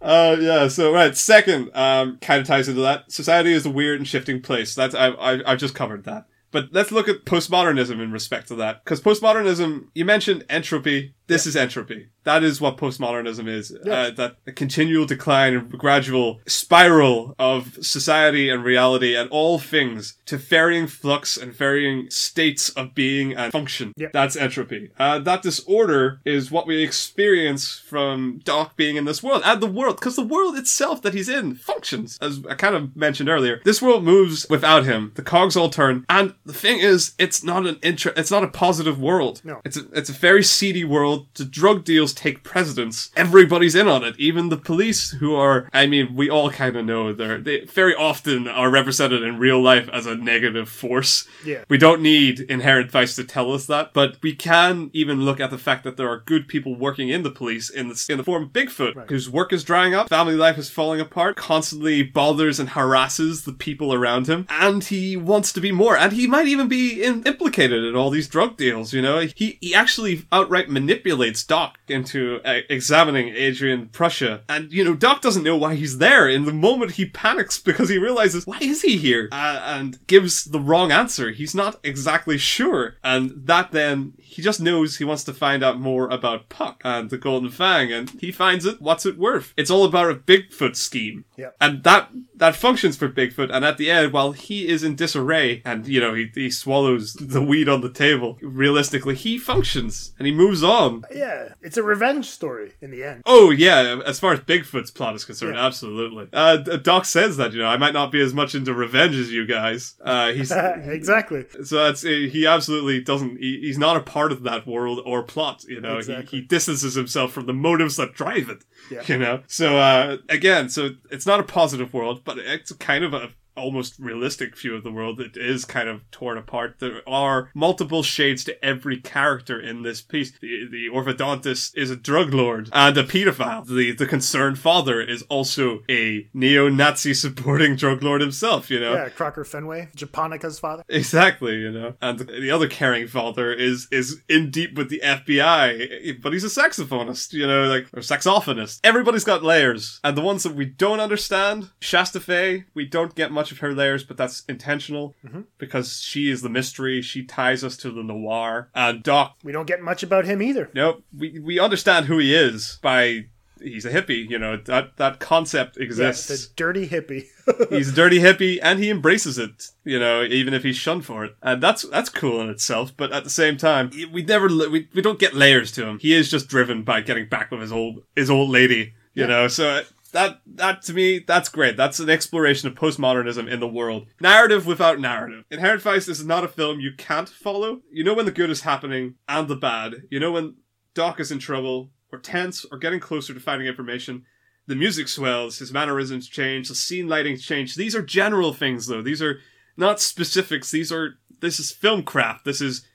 uh, yeah, so right, second, um, kind of ties into that. Society is a weird and shifting place. That's I, I, I've just covered that. But let's look at postmodernism in respect to that. Because postmodernism, you mentioned entropy. This yeah. is entropy. That is what postmodernism is. Yes. Uh, that a continual decline and gradual spiral of society and reality and all things to varying flux and varying states of being and function. Yeah. That's entropy. Uh, that disorder is what we experience from Doc being in this world and the world. Because the world itself that he's in functions. As I kind of mentioned earlier, this world moves without him. The cogs all turn. And the thing is, it's not an intra- It's not a positive world. No. It's a, it's a very seedy world. The drug deals take precedence. Everybody's in on it. Even the police, who are, I mean, we all kind of know they're, they very often are represented in real life as a negative force. Yeah. We don't need Inherent Vice to tell us that, but we can even look at the fact that there are good people working in the police in the, in the form of Bigfoot, right. whose work is drying up, family life is falling apart, constantly bothers and harasses the people around him, and he wants to be more, and he might even be in, implicated in all these drug deals, you know? He, he actually outright manipulates manipulates Doc into uh, examining Adrian Prussia. And, you know, Doc doesn't know why he's there. In the moment, he panics because he realizes, why is he here? Uh, and gives the wrong answer. He's not exactly sure. And that then, he just knows he wants to find out more about Puck and the Golden Fang. And he finds it. What's it worth? It's all about a Bigfoot scheme. Yep. And that that functions for Bigfoot. And at the end, while he is in disarray and, you know, he, he swallows the weed on the table, realistically, he functions and he moves on. Yeah, it's a revenge story in the end. Oh, yeah, as far as Bigfoot's plot is concerned, yeah. absolutely. Uh, Doc says that, you know, I might not be as much into revenge as you guys. Uh, he's exactly. So that's he absolutely doesn't, he, he's not a part of that world or plot, you know. Exactly. He, he distances himself from the motives that drive it, yeah. you know. So, uh, again, so it's not a positive world, but it's kind of a almost realistic view of the world, it is kind of torn apart. There are multiple shades to every character in this piece. The, the orthodontist is a drug lord and a pedophile. The the concerned father is also a neo-Nazi supporting drug lord himself, you know? Yeah, Crocker Fenway, Japonica's father. Exactly, you know? And the other caring father is, is in deep with the F B I, but he's a saxophonist, you know, like, or saxophonist. Everybody's got layers. And the ones that we don't understand, Shasta Faye, we don't get much of her layers, but that's intentional mm-hmm. because she is the mystery. She ties us to the noir. And Doc, we don't get much about him either. Nope. We we understand who he is by he's a hippie, you know, that that concept exists. Yeah, the dirty hippie. He's a dirty hippie and he embraces it, you know, even if he's shunned for it. And that's that's cool in itself, but at the same time, we never we, we don't get layers to him. He is just driven by getting back with his old his old lady, you yeah. know. So That, that to me, that's great. That's an exploration of postmodernism in the world. Narrative without narrative. Inherent Vice is not a film you can't follow. You know when the good is happening and the bad. You know when Doc is in trouble or tense or getting closer to finding information. The music swells, his mannerisms change, the scene lighting change. These are general things, though. These are not specifics. These are, this is film craft. This is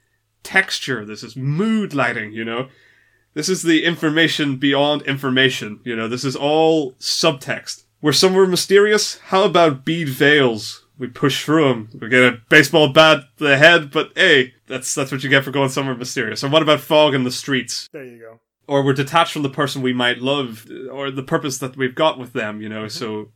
texture. This is mood lighting, you know? This is the information beyond information. You know, this is all subtext. We're somewhere mysterious. How about bead veils? We push through them. We get a baseball bat to the head, but hey, that's that's what you get for going somewhere mysterious. Or what about fog in the streets? There you go. Or we're detached from the person we might love, or the purpose that we've got with them. You know, mm-hmm. so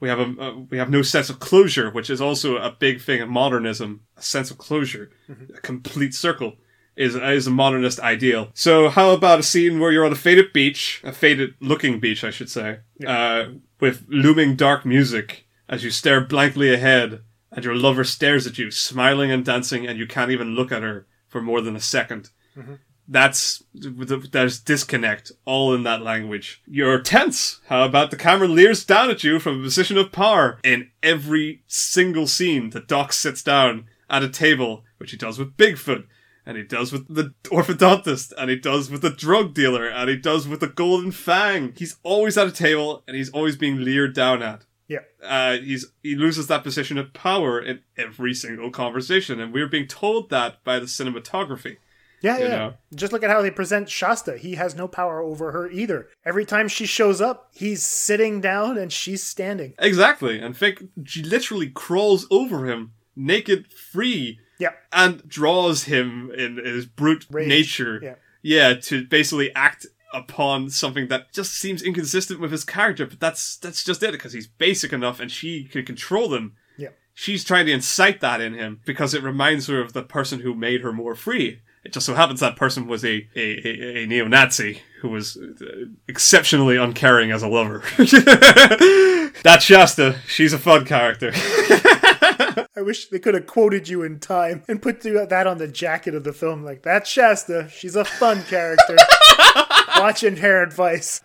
we have a uh, we have no sense of closure, which is also a big thing in modernism. A sense of closure, mm-hmm. a complete circle. Is, is a modernist ideal. So how about a scene where you're on a faded beach, a faded looking beach, I should say, yeah. uh, with looming dark music as you stare blankly ahead and your lover stares at you, smiling and dancing, and you can't even look at her for more than a second. Mm-hmm. That's, there's disconnect all in that language. You're tense. How about the camera leers down at you from a position of power in every single scene? The Doc sits down at a table, which he does with Bigfoot. And he does with the orthodontist, and he does with the drug dealer, and he does with the golden fang. He's always at a table, and he's always being leered down at. Yeah. Uh, he's he loses that position of power in every single conversation, and we're being told that by the cinematography. Yeah, yeah. Know? Just look at how they present Shasta. He has no power over her either. Every time she shows up, he's sitting down, and she's standing. Exactly. And Fink, she literally crawls over him, naked, free, yeah, and draws him in his brute Rage. nature, yeah. yeah, to basically act upon something that just seems inconsistent with his character. But that's that's just it, because he's basic enough, and she can control them. Yeah, she's trying to incite that in him because it reminds her of the person who made her more free. It just so happens that person was a a, a, a neo-Nazi who was exceptionally uncaring as a lover. That's Shasta. She's a fun character. I wish they could have quoted you in time and put that on the jacket of the film. Like, that's Shasta. She's a fun character. Watch Inherent Vice.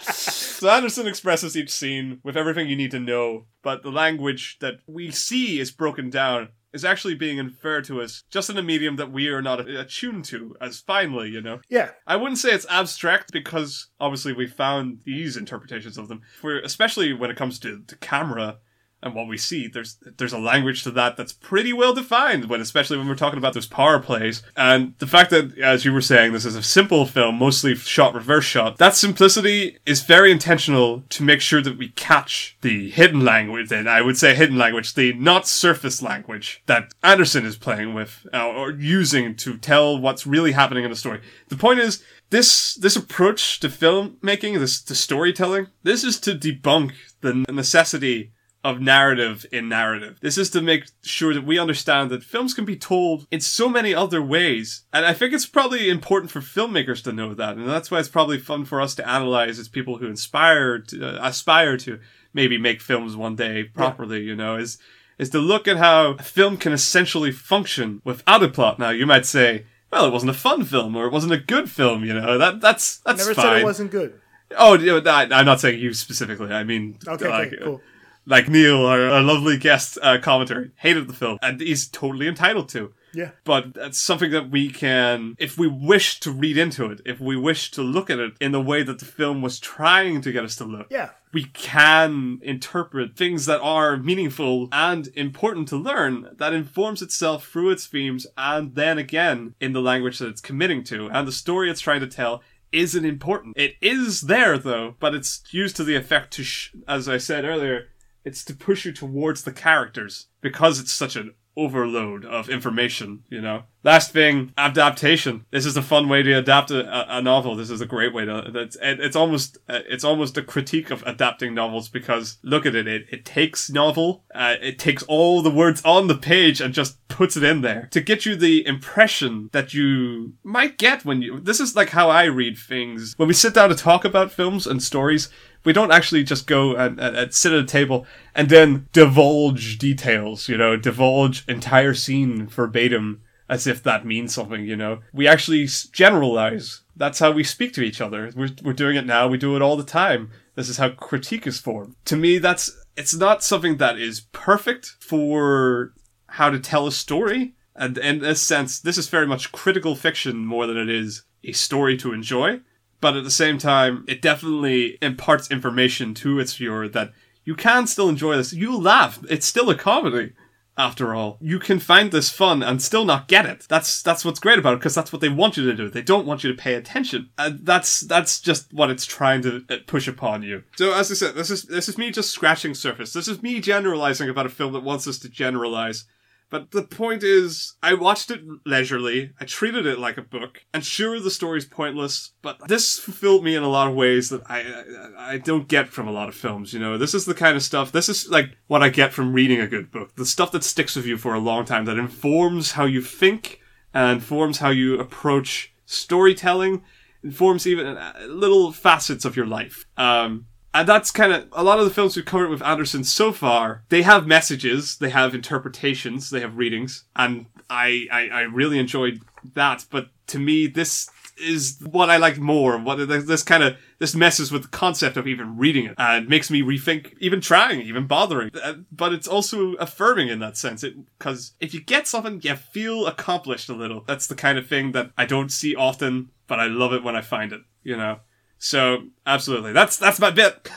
So Anderson expresses each scene with everything you need to know, but the language that we see is broken down is actually being inferred to us just in a medium that we are not attuned to as finely, you know? Yeah. I wouldn't say it's abstract because, obviously, we found these interpretations of them. For, especially when it comes to, to camera and what we see, there's there's a language to that that's pretty well defined, when especially when we're talking about those power plays. And the fact that, as you were saying, this is a simple film, mostly shot reverse shot, that simplicity is very intentional to make sure that we catch the hidden language, and I would say hidden language, the not surface language that Anderson is playing with, uh, or using to tell what's really happening in the story. The point is, This this approach to filmmaking, this to storytelling, this is to debunk the necessity of narrative in narrative. This is to make sure that we understand that films can be told in so many other ways. And I think it's probably important for filmmakers to know that. And that's why it's probably fun for us to analyze as people who inspire to, uh, aspire to maybe make films one day properly, yeah. you know, is, is to look at how a film can essentially function without a plot. Now, you might say, well, it wasn't a fun film, or it wasn't a good film, you know, that that's, that's fine. I never fine. said it wasn't good. Oh, I'm not saying you specifically. I mean, okay, like, okay cool. Like Neil, our, our lovely guest uh, commentary, hated the film, and he's totally entitled to. Yeah. But that's something that we can, if we wish to read into it, if we wish to look at it in the way that the film was trying to get us to look. Yeah. We can interpret things that are meaningful and important to learn that informs itself through its themes and then again in the language that it's committing to. And the story it's trying to tell isn't important. It is there though, but it's used to the effect to, sh- as I said earlier, it's to push you towards the characters because it's such an overload of information, you know. Last thing, adaptation. This is a fun way to adapt a, a novel. This is a great way to. That's it's almost it's almost a critique of adapting novels because look at it. It, it takes novel. Uh, it takes all the words on the page and just puts it in there to get you the impression that you might get when you. This is like how I read things. When we sit down to talk about films and stories, we don't actually just go and, and, and sit at a table and then divulge details, you know, divulge entire scene verbatim as if that means something, you know. We actually generalize. That's how we speak to each other. We're, we're doing it now. We do it all the time. This is how critique is formed. To me, that's it's not something that is perfect for how to tell a story. And in a sense, this is very much critical fiction more than it is a story to enjoy. But at the same time, it definitely imparts information to its viewer that you can still enjoy this. You'll laugh. It's still a comedy, after all. You can find this fun and still not get it. That's that's what's great about it, because that's what they want you to do. They don't want you to pay attention. And that's that's just what it's trying to push upon you. So as I said, this is this is me just scratching surface. This is me generalizing about a film that wants us to generalize. But the point is, I watched it leisurely, I treated it like a book, and sure, the story's pointless, but this fulfilled me in a lot of ways that I, I I don't get from a lot of films, you know? This is the kind of stuff, this is like what I get from reading a good book. The stuff that sticks with you for a long time, that informs how you think, and informs how you approach storytelling, informs even little facets of your life. Um... And that's kind of, a lot of the films we've covered with Anderson so far, they have messages, they have interpretations, they have readings, and I, I, I really enjoyed that, but to me, this is what I like more, what this kind of, this messes with the concept of even reading it, and makes me rethink even trying, even bothering, but it's also affirming in that sense, because if you get something, you feel accomplished a little. That's the kind of thing that I don't see often, but I love it when I find it, you know? So, absolutely. That's that's my bit.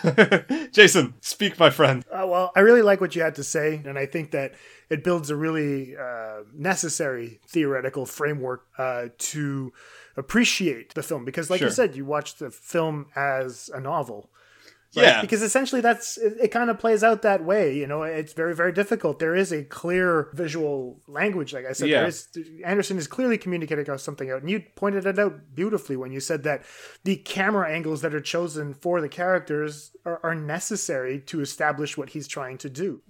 Jason, speak, my friend. Uh, well, I really like what you had to say, and I think that it builds a really uh, necessary theoretical framework uh, to appreciate the film. Because, like sure. you said, you watch the film as a novel. Right? Yeah. Because essentially, that's it, it kind of plays out that way. You know, it's very, very difficult. There is a clear visual language, like I said. Yeah. There is, Anderson is clearly communicating something out. And you pointed it out beautifully when you said that the camera angles that are chosen for the characters are, are necessary to establish what he's trying to do.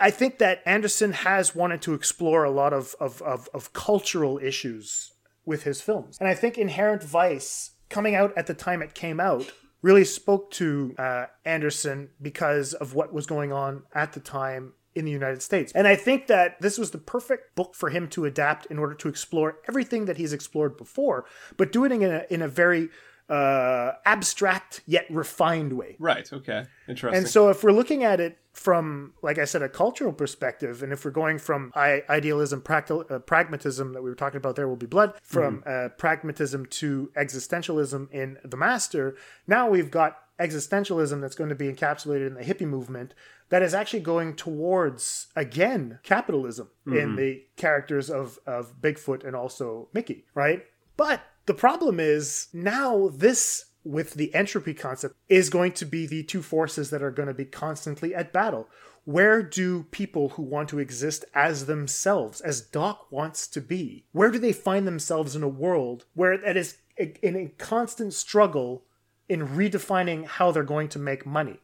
I think that Anderson has wanted to explore a lot of of, of, of cultural issues with his films. And I think Inherent Vice, coming out at the time it came out, really spoke to uh, Anderson because of what was going on at the time in the United States. And I think that this was the perfect book for him to adapt in order to explore everything that he's explored before, but do it in a, in a very uh, abstract yet refined way. Right, okay, interesting. And so if we're looking at it from, like I said, a cultural perspective, and if we're going from idealism, practi- uh, pragmatism that we were talking about, There Will Be Blood, from mm. uh, pragmatism to existentialism in The Master, now we've got existentialism that's going to be encapsulated in the hippie movement that is actually going towards, again, capitalism mm. in the characters of, of Bigfoot and also Mickey, right? But the problem is now this, with the entropy concept, is going to be the two forces that are going to be constantly at battle. Where do people who want to exist as themselves, as Doc wants to be, where do they find themselves in a world where that is in a constant struggle in redefining how they're going to make money,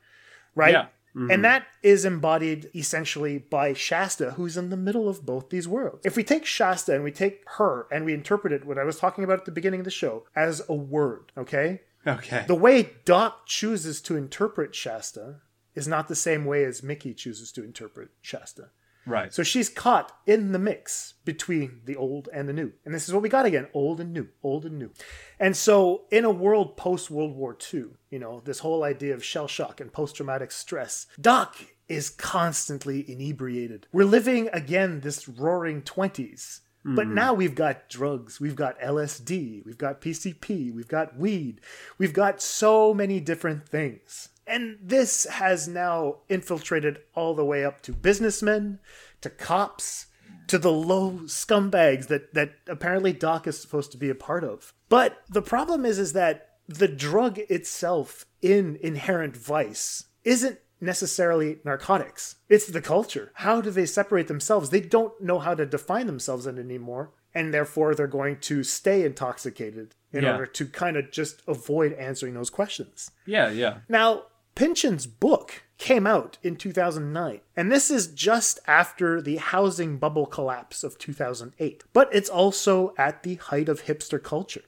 right? Yeah. Mm-hmm. And that is embodied essentially by Shasta, who's in the middle of both these worlds. If we take Shasta and we take her and we interpret it, what I was talking about at the beginning of the show, as a word, okay? Okay. The way Doc chooses to interpret Shasta is not the same way as Mickey chooses to interpret Shasta. Right. So she's caught in the mix between the old and the new. And this is what we got again, old and new, old and new. And so in a world post-World War Two, you know, this whole idea of shell shock and post-traumatic stress, Doc is constantly inebriated. We're living again this roaring twenties Mm. But now we've got drugs, we've got L S D, we've got P C P, we've got weed, we've got so many different things. And this has now infiltrated all the way up to businessmen, to cops, to the low scumbags that, that apparently Doc is supposed to be a part of. But the problem is, is that the drug itself in Inherent Vice isn't necessarily narcotics. It's the culture. How do they separate themselves? They don't know how to define themselves anymore. And therefore, they're going to stay intoxicated in yeah. order to kind of just avoid answering those questions. Yeah, yeah. Now, Pynchon's book came out in two thousand nine, and this is just after the housing bubble collapse of two thousand eight. But it's also at the height of hipster culture.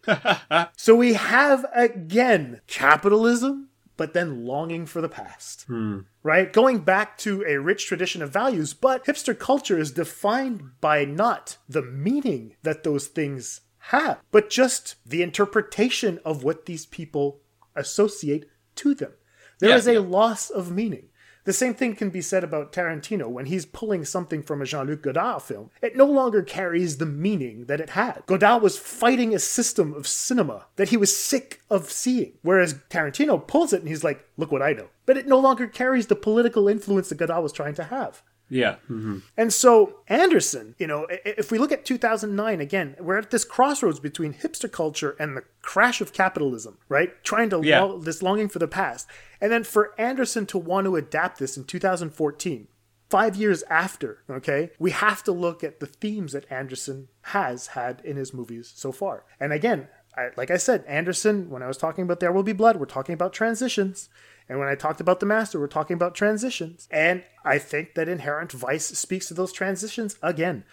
So we have, again, capitalism, but then longing for the past, hmm. right? Going back to a rich tradition of values, but hipster culture is defined by not the meaning that those things have, but just the interpretation of what these people associate to them. There yeah, is a yeah. loss of meaning. The same thing can be said about Tarantino when he's pulling something from a Jean-Luc Godard film. It no longer carries the meaning that it had. Godard was fighting a system of cinema that he was sick of seeing, whereas Tarantino pulls it and he's like, look what I know. But it no longer carries the political influence that Godard was trying to have. Yeah. Mm-hmm. And so Anderson, you know, if we look at two thousand nine, again, we're at this crossroads between hipster culture and the crash of capitalism, right? Trying to, yeah. lo- this longing for the past. And then for Anderson to want to adapt this in two thousand fourteen, five years after, okay, we have to look at the themes that Anderson has had in his movies so far. And again, I, like I said, Anderson, when I was talking about There Will Be Blood, we're talking about transitions. And when I talked about The Master, we're talking about transitions. And I think that Inherent Vice speaks to those transitions again.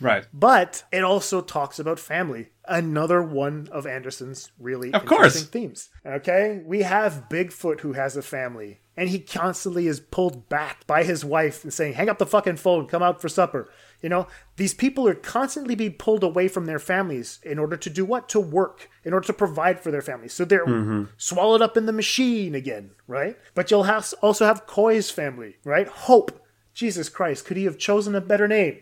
Right. But it also talks about family. Another one of Anderson's really of interesting course. themes. Okay? We have Bigfoot, who has a family. And he constantly is pulled back by his wife and saying, hang up the fucking phone, come out for supper. You know, these people are constantly being pulled away from their families in order to do what? To work, in order to provide for their families. So they're mm-hmm. swallowed up in the machine again, right? But you'll have also have Coy's family, right? Hope. Jesus Christ, could he have chosen a better name?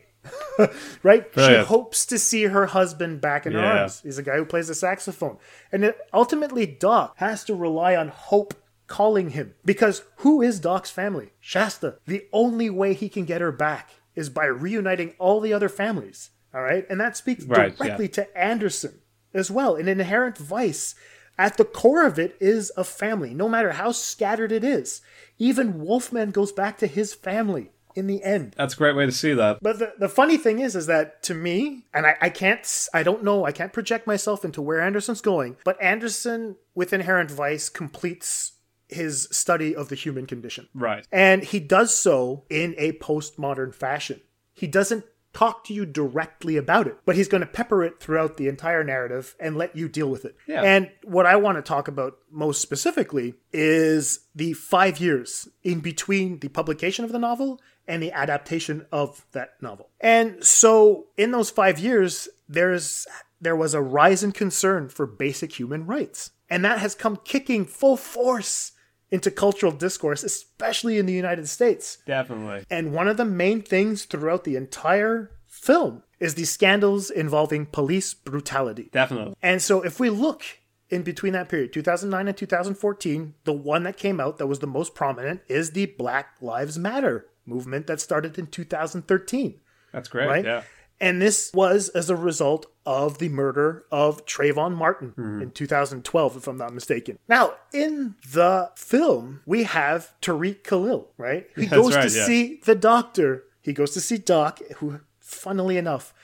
Right? Oh, she yeah. hopes to see her husband back in yeah. her arms. He's a guy who plays the saxophone. And it, ultimately, Doc has to rely on Hope calling him. Because who is Doc's family? Shasta. The only way he can get her back is by reuniting all the other families. All right? And that speaks right, directly yeah. to Anderson as well. In Inherent Vice, at the core of it is a family, no matter how scattered it is. Even Wolfman goes back to his family in the end. That's a great way to see that. But the, the funny thing is, is that to me, and I, I can't, I don't know, I can't project myself into where Anderson's going, but Anderson with Inherent Vice completes his study of the human condition. Right. And he does so in a postmodern fashion. He doesn't talk to you directly about it, but he's going to pepper it throughout the entire narrative and let you deal with it. Yeah. And what I want to talk about most specifically is the five years in between the publication of the novel and the adaptation of that novel. And so in those five years, there's there was a rise in concern for basic human rights. And that has come kicking full force into cultural discourse, especially in the United States. Definitely. And one of the main things throughout the entire film is the scandals involving police brutality. Definitely. And so if we look in between that period, two thousand nine and two thousand fourteen, the one that came out that was the most prominent is the Black Lives Matter movement that started in two thousand thirteen. That's great, right? Yeah. And this was as a result of the murder of Trayvon Martin mm-hmm. in two thousand twelve, if I'm not mistaken. Now, in the film, we have Tariq Khalil, right? He That's goes right, to yeah. see the doctor. He goes to see Doc, who, funnily enough,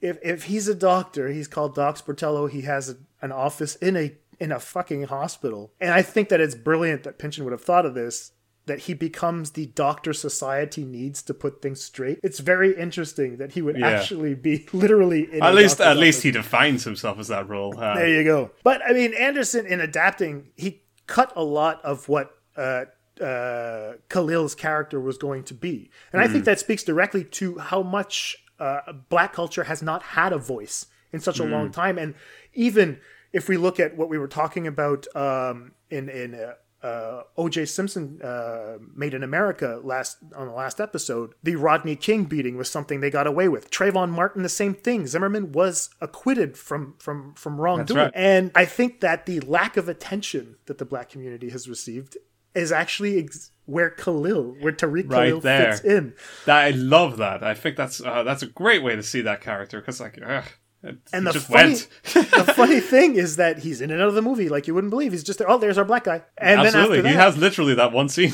if if he's a doctor, he's called Doc Sportello. He has a, an office in a in a fucking hospital. And I think that it's brilliant that Pynchon would have thought of this, that he becomes the doctor society needs to put things straight. It's very interesting that he would yeah. actually be literally in at least at office. least he defines himself as that role. Huh? There you go. But I mean, Anderson in adapting, he cut a lot of what uh, uh, Khalil's character was going to be, and mm-hmm. I think that speaks directly to how much uh, Black culture has not had a voice in such a mm-hmm. long time. And even if we look at what we were talking about um, in in. Uh, uh, O J Simpson uh, Made in America last on the last episode, the Rodney King beating was something they got away with. Trayvon Martin, the same thing. Zimmerman was acquitted from from from wrongdoing. That's right. And I think that the lack of attention that the Black community has received is actually ex- where Khalil, where Tariq right Khalil there. fits in. That, I love that. I think that's uh, that's a great way to see that character, because like, ugh. It, and the funny, the funny thing is that he's in and out of the movie like you wouldn't believe. He's just there. Oh, there's our black guy. And absolutely, then after that, he has literally that one scene.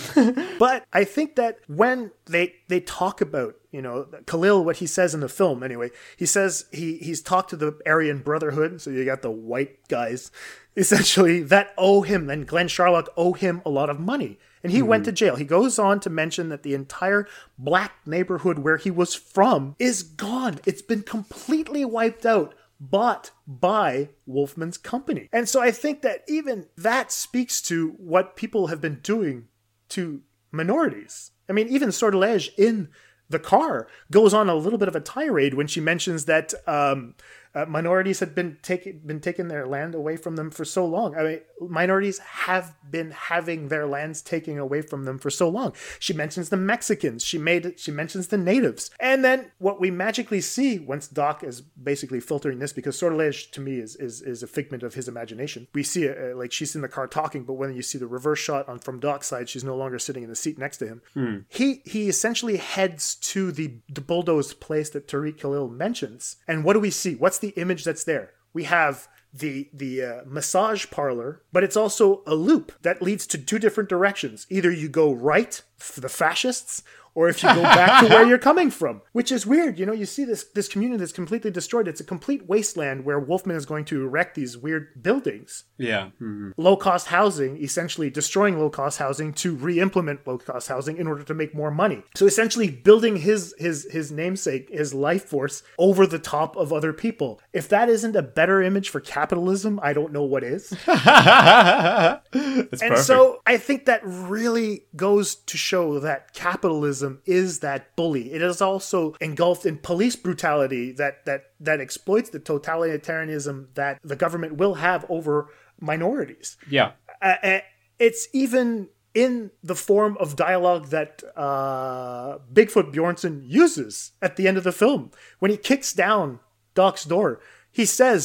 But I think that when they they talk about, you know, Khalil, what he says in the film anyway, he says he he's talked to the Aryan Brotherhood, so you got the white guys essentially that owe him, and Glenn Sherlock owe him a lot of money. And he mm-hmm. went to jail. He goes on to mention that the entire black neighborhood where he was from is gone. It's been completely wiped out, bought by Wolfman's company. And so I think that even that speaks to what people have been doing to minorities. I mean, even Sortilège in the car goes on a little bit of a tirade when she mentions that um, uh, minorities had been taking been taking their land away from them for so long. I mean, minorities have been having their lands taken away from them for so long. She mentions the Mexicans. She made she mentions the natives. And then what we magically see once Doc is basically filtering this, because Sortilège to me is is is a figment of his imagination. We see it, uh, like she's in the car talking, but when you see the reverse shot on from Doc's side, she's no longer sitting in the seat next to him. Hmm. He he essentially heads to the, the bulldozed place that Tariq Khalil mentions. And what do we see? What's the image that's there? We have the the uh, massage parlor, but it's also a loop that leads to two different directions. Either you go right for the fascists, or if you go back to where you're coming from, which is weird. You know, you see this this community that's completely destroyed. It's a complete wasteland where Wolfman is going to erect these weird buildings. Yeah. Mm-hmm. Low-cost housing, essentially destroying low-cost housing to re-implement low-cost housing in order to make more money. So essentially building his his his namesake, his life force, over the top of other people. If that isn't a better image for capitalism, I don't know what is. That's and perfect. So I think that really goes to show that capitalism is that bully. It is also engulfed in police brutality that that that exploits the totalitarianism that the government will have over minorities. Yeah, uh, it's even in the form of dialogue that uh, Bigfoot Bjornsson uses at the end of the film when he kicks down Doc's door. He says,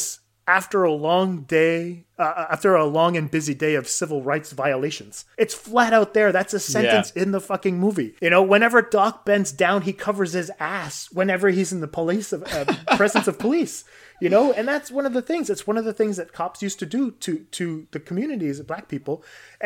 "After a long day, uh, after a long and busy day of civil rights violations." It's flat out there. That's a sentence yeah. in the fucking movie. You know, whenever Doc bends down, he covers his ass whenever he's in the police of, uh, presence of police, you know? And that's one of the things. It's one of the things that cops used to do to, to the communities of black people.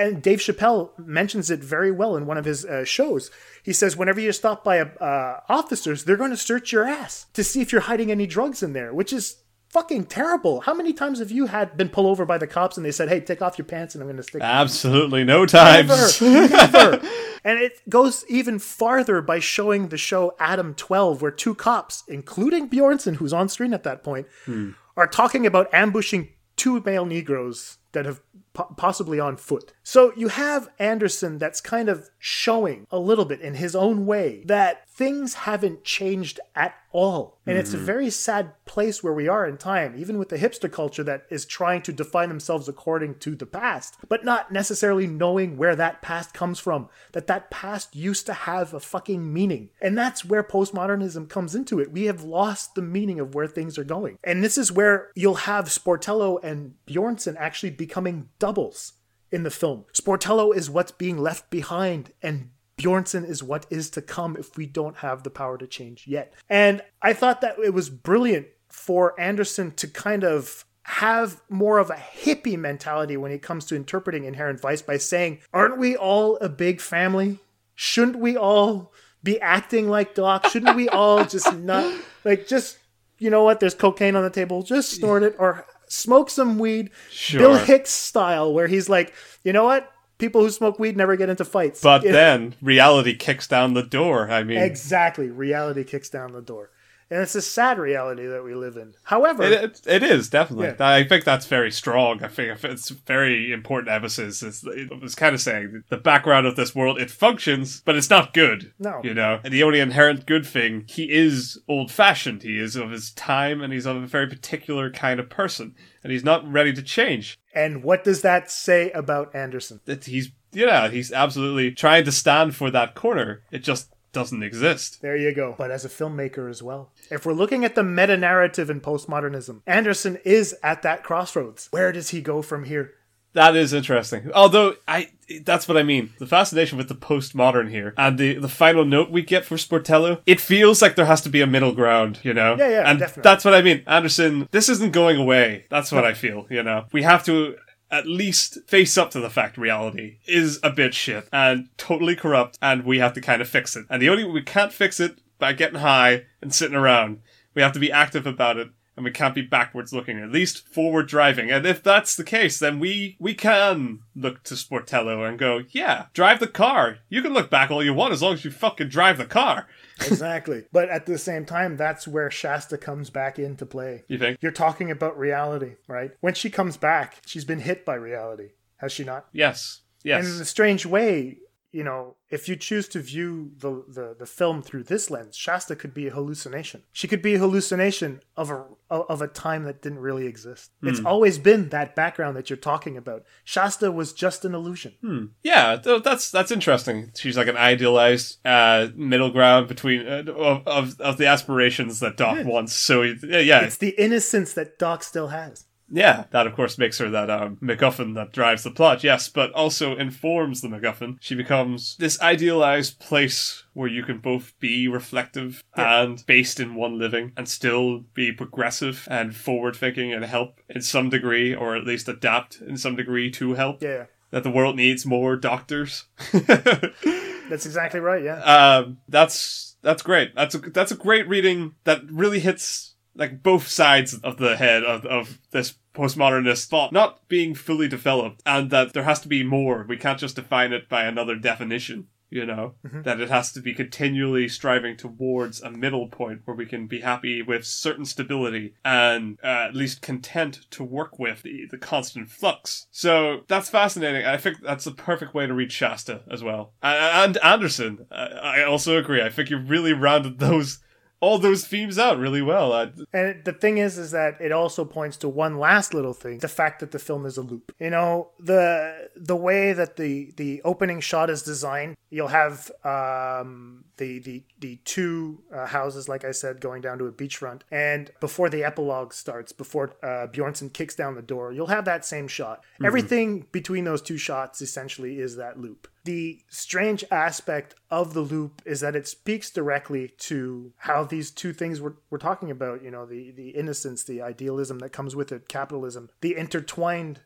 And Dave Chappelle mentions it very well in one of his uh, shows. He says, whenever you're stopped by uh, officers, they're going to search your ass to see if you're hiding any drugs in there, which is fucking terrible. How many times have you had been pulled over by the cops and they said, "Hey, take off your pants and I'm going to stick"? Absolutely no times. Never, never. And it goes even farther by showing the show Adam twelve, where two cops, including Bjornsson, who's on screen at that point, hmm. are talking about ambushing two male Negroes that have po- possibly on foot. So you have Anderson that's kind of showing a little bit in his own way that things haven't changed at all. And mm-hmm. it's a very sad place where we are in time, even with the hipster culture that is trying to define themselves according to the past, but not necessarily knowing where that past comes from, that that past used to have a fucking meaning. And that's where postmodernism comes into it. We have lost the meaning of where things are going. And this is where you'll have Sportello and Bjornsson actually becoming doubles in the film. Sportello is what's being left behind, and Bjornsson is what is to come if we don't have the power to change yet. And I thought that it was brilliant for Anderson to kind of have more of a hippie mentality when it comes to interpreting Inherent Vice by saying, aren't we all a big family? Shouldn't we all be acting like Doc? Shouldn't we all just not, like, just, you know what, there's cocaine on the table, just snort it or smoke some weed, sure. Bill Hicks style, where he's like, you know what? People who smoke weed never get into fights. But it, then reality kicks down the door. I mean, exactly. Reality kicks down the door. And it's a sad reality that we live in. However... It, it, it is, definitely. Yeah. I think that's very strong. I think it's very important emphasis. It's, it was kind of saying the background of this world, it functions, but it's not good. No. You know? And the only inherent good thing, he is old-fashioned. He is of his time, and he's of a very particular kind of person. And he's not ready to change. And what does that say about Anderson? That he's, you know, he's absolutely trying to stand for that corner. It just... doesn't exist. There you go. But as a filmmaker as well. If we're looking at the meta-narrative in postmodernism, Anderson is at that crossroads. Where does he go from here? That is interesting. Although, I that's what I mean. The fascination with the postmodern here, and the, the final note we get for Sportello, it feels like there has to be a middle ground, you know? Yeah, yeah, and definitely. That's what I mean. Anderson, this isn't going away. That's what I feel, you know? We have to... at least face up to the fact reality is a bit shit and totally corrupt, and we have to kind of fix it. And the only way we can't fix it by getting high and sitting around. We have to be active about it, and we can't be backwards looking, at least forward driving. And if that's the case, then we, we can look to Sportello and go, yeah, drive the car. You can look back all you want as long as you fucking drive the car. Exactly. But at the same time, that's where Shasta comes back into play. You think? You're talking about reality, right? When she comes back, she's been hit by reality. Has she not? Yes. Yes. And in a strange way, you know, if you choose to view the, the, the film through this lens, Shasta could be a hallucination. She could be a hallucination of a, of a time that didn't really exist. Mm. It's always been that background that you're talking about. Shasta was just an illusion. Hmm. Yeah, that's that's interesting. She's like an idealized uh, middle ground between uh, of, of of the aspirations that Doc yeah. wants. So he, yeah, it's the innocence that Doc still has. Yeah, that of course makes her that um, MacGuffin that drives the plot, yes, but also informs the MacGuffin. She becomes this idealized place where you can both be reflective yeah. and based in one living and still be progressive and forward-thinking and help in some degree, or at least adapt in some degree to help. Yeah. That the world needs more doctors. That's exactly right, yeah. Um, that's that's great. That's a, that's a great reading that really hits... like both sides of the head of, of this postmodernist thought not being fully developed, and that there has to be more. We can't just define it by another definition, you know, mm-hmm. that it has to be continually striving towards a middle point where we can be happy with certain stability and uh, at least content to work with the, the constant flux. So that's fascinating. I think that's the perfect way to read Shasta as well. And, and Anderson, I, I also agree. I think you really rounded those all those themes out really well. I... And the thing is, is that it also points to one last little thing, the fact that the film is a loop. You know, the the way that the, the opening shot is designed, you'll have um, the, the, the two uh, houses, like I said, going down to a beachfront. And before the epilogue starts, before uh, Bjornsson kicks down the door, you'll have that same shot. Mm-hmm. Everything between those two shots essentially is that loop. The strange aspect of the loop is that it speaks directly to how these two things we're, we're talking about, you know, the, the innocence, the idealism that comes with it, capitalism, the intertwinedness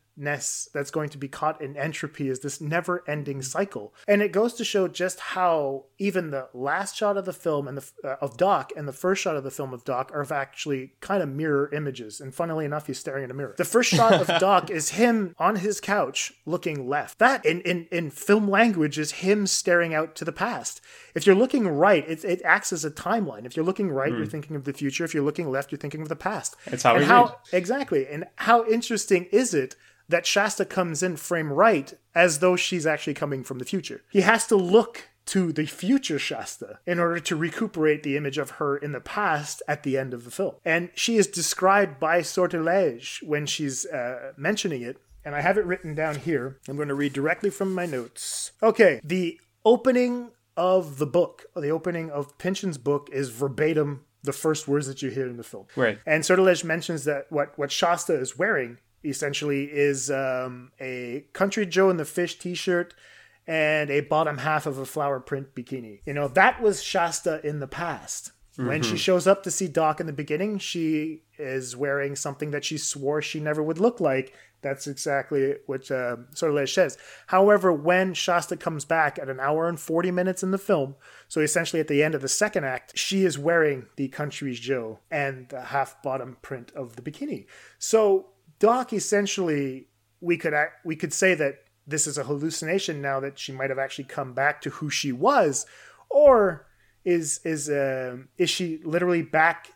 that's going to be caught in entropy is this never-ending cycle. And it goes to show just how even the last shot of the film and the uh, of Doc and the first shot of the film of Doc are actually kind of mirror images. And funnily enough, he's staring at a mirror. The first shot of Doc is him on his couch looking left. That, in, in, in film language, Language is him staring out to the past. If you're looking right, it, it acts as a timeline. If you're looking right, mm. you're thinking of the future. If you're looking left, you're thinking of the past. That's how we read. Exactly. And how interesting is it that Shasta comes in frame right as though she's actually coming from the future? He has to look to the future Shasta in order to recuperate the image of her in the past at the end of the film. And she is described by Sortilège when she's uh, mentioning it. And I have it written down here. I'm going to read directly from my notes. Okay, the opening of the book, the opening of Pynchon's book is verbatim the first words that you hear in the film. Right. And Sortilège mentions that what, what Shasta is wearing essentially is um, a Country Joe and the Fish t-shirt and a bottom half of a flower print bikini. You know, that was Shasta in the past. When mm-hmm. she shows up to see Doc in the beginning, she is wearing something that she swore she never would look like. That's exactly what uh, Sortilège says. However, when Shasta comes back at an hour and forty minutes in the film, so essentially at the end of the second act, she is wearing the Country Joe and the half-bottom print of the bikini. So Doc, essentially, we could act, we could say that this is a hallucination now that she might have actually come back to who she was, or... Is is uh, is she literally back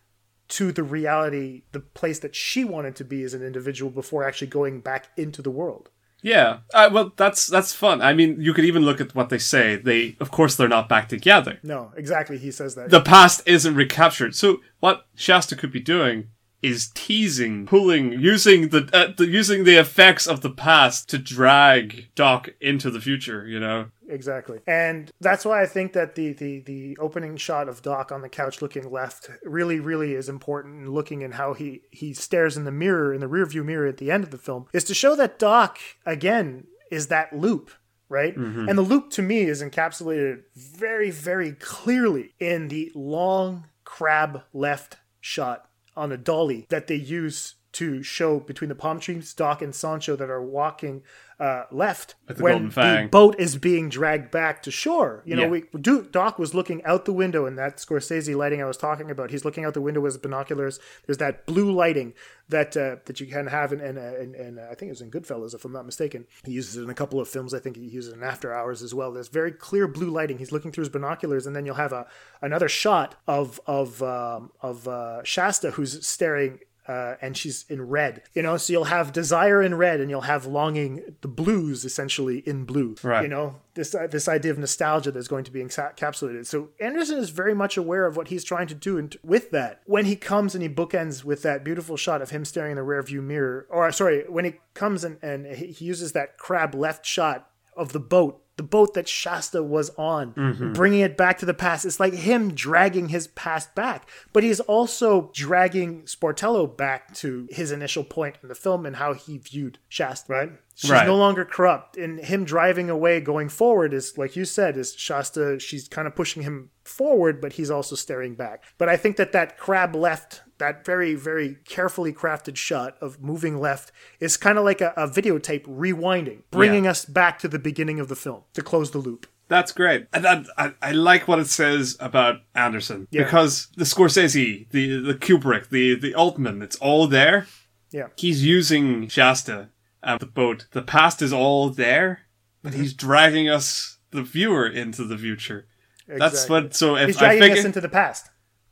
to the reality, the place that she wanted to be as an individual before actually going back into the world. Yeah, uh, well, that's that's fun. I mean, you could even look at what they say. They, of course, they're not back together. No, exactly. He says that. The past isn't recaptured. So what Shasta could be doing is teasing, pulling, using the, uh, the using the effects of the past to drag Doc into the future, you know? Exactly. And that's why I think that the, the, the opening shot of Doc on the couch looking left really, really is important, in looking in how he, he stares in the mirror, in the rearview mirror at the end of the film, is to show that Doc, again, is that loop. Right? Mm-hmm. And the loop to me is encapsulated very, very clearly in the long crab left shot on a dolly that they use to show between the palm trees, Doc and Sancho that are walking uh, left when the boat is being dragged back to shore. You know, yeah. we do, Doc was looking out the window, and that Scorsese lighting I was talking about, he's looking out the window with his binoculars. There's that blue lighting that uh, that you can have in, in, in, in, in I think it was in Goodfellas, if I'm not mistaken. He uses it in a couple of films. I think he uses it in After Hours as well. There's very clear blue lighting. He's looking through his binoculars, and then you'll have a another shot of, of, um, of uh, Shasta, who's staring... Uh, and she's in red, you know, so you'll have desire in red and you'll have longing, the blues essentially in blue, right. You know, this, uh, this idea of nostalgia that's going to be encapsulated. So Anderson is very much aware of what he's trying to do and with that. When he comes and he bookends with that beautiful shot of him staring in the rear view mirror, or sorry, when he comes and, and he uses that crab left shot of the boat, the boat that Shasta was on, mm-hmm. bringing it back to the past. It's like him dragging his past back, but he's also dragging Sportello back to his initial point in the film and how he viewed Shasta, right? She's right. No longer corrupt, and him driving away going forward is, like you said, is Shasta, she's kind of pushing him forward, but he's also staring back. But I think that that crab left, that very, very carefully crafted shot of moving left is kind of like a, a videotape rewinding, bringing yeah. us back to the beginning of the film to close the loop. That's great. And that, I, I like what it says about Anderson yeah. because the Scorsese, the, the Kubrick, the, the Altman, it's all there. Yeah. He's using Shasta and the boat. The past is all there, but he's dragging us, the viewer, into the future. Exactly. That's what, so if he's dragging I figure, us into the past.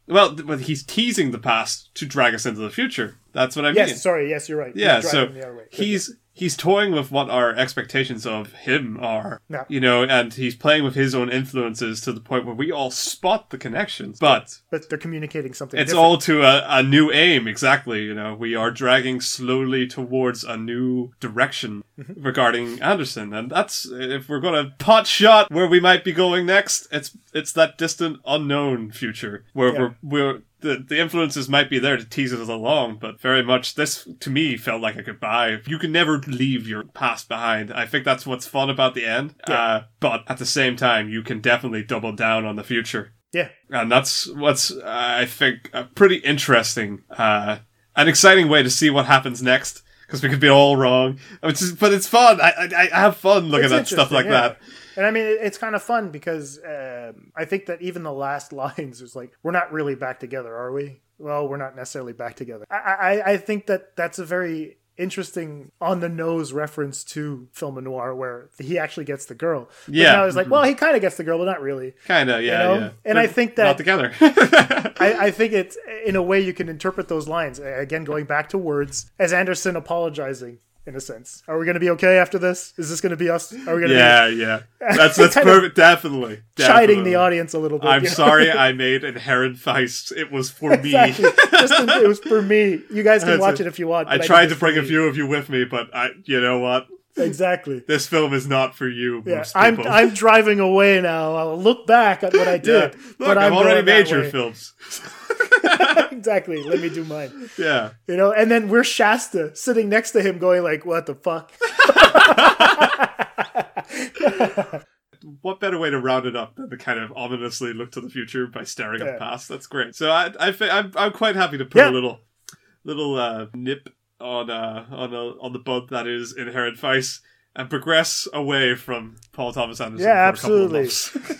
Well, but he's teasing the past to drag us into the future. That's what I yes, mean. Yes, sorry. Yes, you're right. Yeah, he's so he's he's toying with what our expectations of him are, no. you know, and he's playing with his own influences to the point where we all spot the connections, but... But they're communicating something It's different. All to a, a new aim, exactly, you know. We are dragging slowly towards a new direction mm-hmm. regarding Anderson, and that's, if we're going to pot shot where we might be going next, it's it's that distant, unknown future where yeah. we're... we're The the influences might be there to tease us along, but very much this, to me, felt like a goodbye. You can never leave your past behind. I think that's what's fun about the end. Yeah. Uh, but at the same time, you can definitely double down on the future. Yeah. And that's what's, uh, I think, a pretty interesting uh, and exciting way to see what happens next. Because we could be all wrong. It's just, but it's fun. I, I I have fun looking it's at stuff like yeah. that. And I mean, it's kind of fun because um, I think that even the last lines is like, we're not really back together, are we? Well, we're not necessarily back together. I, I, I think that that's a very interesting on-the-nose reference to film noir where he actually gets the girl. But yeah. now it's like, mm-hmm. well, he kind of gets the girl, but not really. Kind of, yeah, you know? yeah. And but I think that... Not together. I, I think it's, in a way, you can interpret those lines, again, going back to words, as Anderson apologizing, in a sense. Are we going to be okay after this? Is this going to be us? Are we going to Yeah, be... yeah. That's that's perfect. Definitely, definitely. Chiding the audience a little bit. I'm sorry know? I made Inherent Vice. It was for exactly. me. Just in, it was for me. You guys can that's watch it. it if you want. I tried I to bring a few of you with me, but I, you know what? Exactly. This film is not for you, yeah, most people. I'm, I'm driving away now. I'll look back at what I did. Yeah. Look, but I've I'm already made your way. films. Exactly. Let me do mine. Yeah. You know, and then we're Shasta sitting next to him going like, what the fuck? What better way to round it up than to kind of ominously look to the future by staring yeah. at the past? That's great. So I, I, I'm, I'm quite happy to put yeah. a little, little uh, nip on uh, on a, on the bud that is Inherent Vice and progress away from Paul Thomas Anderson. Yeah, absolutely.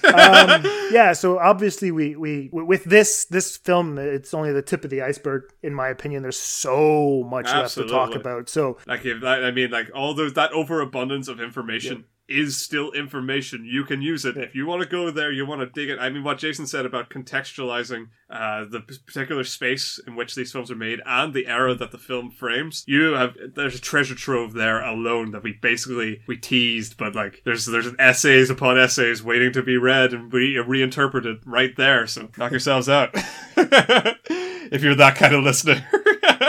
um, yeah, so obviously we we with this this film, it's only the tip of the iceberg, in my opinion. There's so much absolutely. left to talk about. So, like, if, I mean, like all those that overabundance of information. Yeah. is still information. You can use it. If you want to go there, you want to dig it. I mean, what Jason said about contextualizing uh, the particular space in which these films are made and the era that the film frames, you have, there's a treasure trove there alone that we basically, we teased, but like there's there's an essays upon essays waiting to be read and re- reinterpreted right there. So knock yourselves out if you're that kind of listener.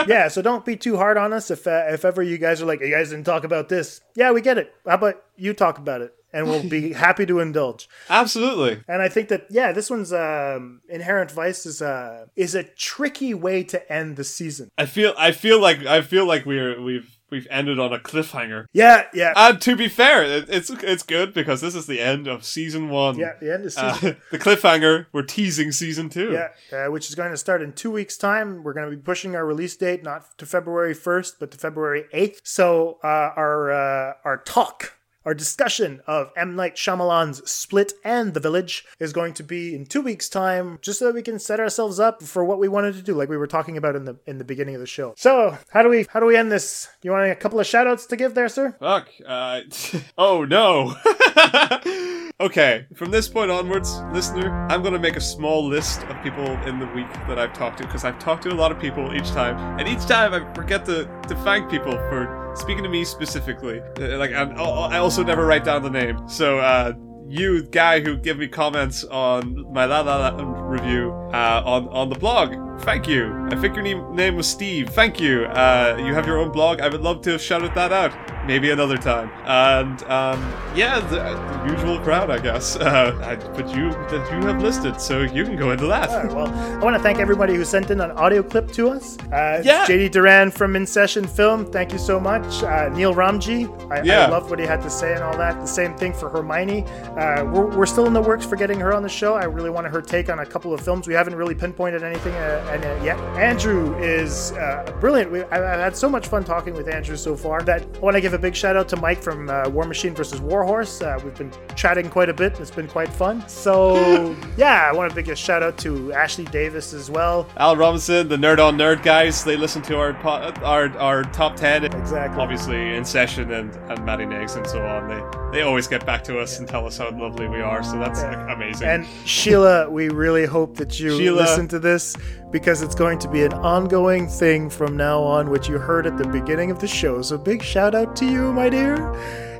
Yeah, so don't be too hard on us if uh, if ever you guys are like, you guys didn't talk about this. Yeah, we get it. How about you talk about it? And we'll be happy to indulge. Absolutely. And I think that, yeah, this one's um, Inherent Vice is a uh, is a tricky way to end the season. I feel I feel like I feel like we're we've we've ended on a cliffhanger. Yeah, yeah. And to be fair, it, it's it's good because this is the end of season one. Yeah, the end of season. Uh, the cliffhanger, we're teasing season two. Yeah, uh, which is going to start in two weeks' time. We're going to be pushing our release date not to February first, but to February eighth. So uh, our uh, our talk. Our discussion of M. Night Shyamalan's Split and The Village is going to be in two weeks' time, just so that we can set ourselves up for what we wanted to do, like we were talking about in the in the beginning of the show. So, how do we how do we end this? You want a couple of shout-outs to give there, sir? Fuck. Uh, oh, no. Okay, from this point onwards, listener, I'm going to make a small list of people in the week that I've talked to, because I've talked to a lot of people each time, and each time I forget to, to thank people for speaking to me specifically. Like, I'm, I also never write down the name. So, uh, you, guy who gave me comments on my La La La review uh, on, on the blog, thank you. I think your name, name was Steve. Thank you. Uh, you have your own blog. I would love to have shouted that out. Maybe another time. And um, yeah, the, the usual crowd, I guess. Uh, I, but you that you have listed, so you can go into that. All right, well, I want to thank everybody who sent in an audio clip to us. Uh, yeah. J D Duran from In Session Film, thank you so much. Uh, Neil Ramji, I, yeah. I love what he had to say and all that. The same thing for Hermione. Uh, we're, we're still in the works for getting her on the show. I really wanted her take on a couple of films. We haven't really pinpointed anything uh, and, uh, yet. Andrew is uh, brilliant. We, I, I've had so much fun talking with Andrew so far that I want to give a big shout out to Mike from uh, War Machine versus Warhorse. Uh, we've been chatting quite a bit. It's been quite fun. So, yeah, I want to make a shout out to Ashley Davis as well. Al Robinson, the Nerd on Nerd guys. They listen to our po- our, our top ten. Exactly. Obviously, In Session and, and Maddie Negs and so on. They they always get back to us yeah. and tell us how lovely we are. So that's yeah. like, amazing. And Sheila, we really hope that you Sheila. listen to this, because it's going to be an ongoing thing from now on, which you heard at the beginning of the show. So big shout out to you, my dear.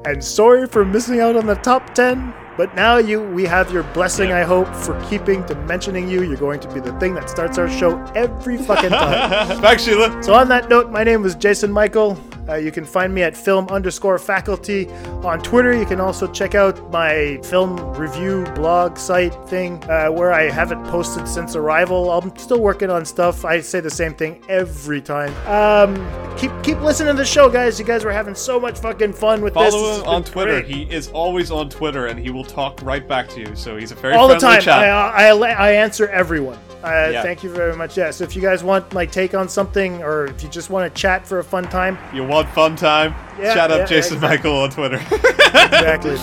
And sorry for missing out on the top ten. But now you, we have your blessing, yeah. I hope, for keeping to mentioning you. You're going to be the thing that starts our show every fucking time. Thanks, Sheila. So on that note, my name is Jason Michael. Uh, you can find me at film underscore faculty on Twitter. You can also check out my film review blog site thing uh, where I haven't posted since Arrival. I'm still working on stuff. I say the same thing every time. Um, keep keep listening to the show, guys. You guys were having so much fucking fun with Follow this. Follow him on Twitter. Great. He is always on Twitter, and he will talk right back to you. So he's a very all friendly the time. Chap. I, I, I answer everyone. Uh, yeah. Thank you very much. Yeah, so if you guys want my take on something, or if you just want to chat for a fun time, you want fun time? Yeah, shout out yeah, Jason exactly. Michael on Twitter. Exactly.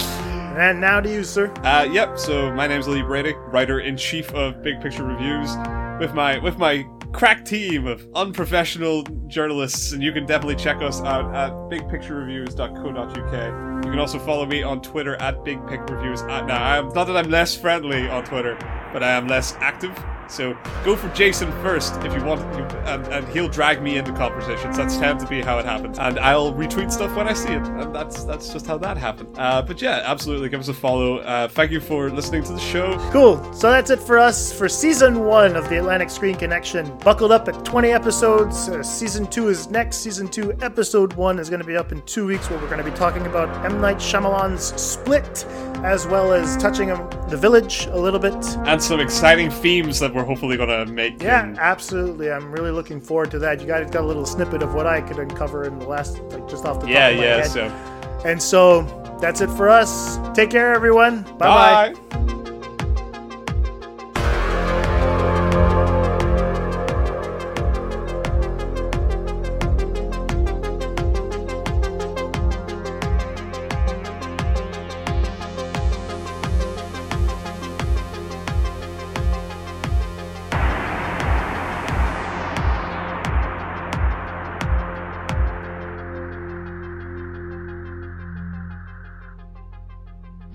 And now to you, sir. Uh, yep. So my name's Lee Bradick, writer in chief of Big Picture Reviews, with my with my crack team of unprofessional journalists, and you can definitely check us out at big picture reviews dot co dot u k. You can also follow me on Twitter at bigpicreviews. Now, I'm not that I'm less friendly on Twitter, but I am less active. So go for Jason first if you want, and, and he'll drag me into conversations. That's tend to be how it happens, and I'll retweet stuff when I see it. And that's that's just how that happened. Uh, but yeah, absolutely, give us a follow. Uh, thank you for listening to the show. Cool. So that's it for us for season one of the Atlantic Screen Connection. Buckled up at twenty episodes. Uh, season two is next. Season two, episode one is going to be up in two weeks, where we're going to be talking about M. Night Shyamalan's Split, as well as touching on The Village a little bit, and some exciting themes that we're hopefully going to make. Yeah, in... absolutely. I'm really looking forward to that. You guys got a little snippet of what I could uncover in the last, like, just off the top yeah, of my yeah, head. Yeah, yeah. So. And so that's it for us. Take care, everyone. Bye-bye. Bye.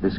This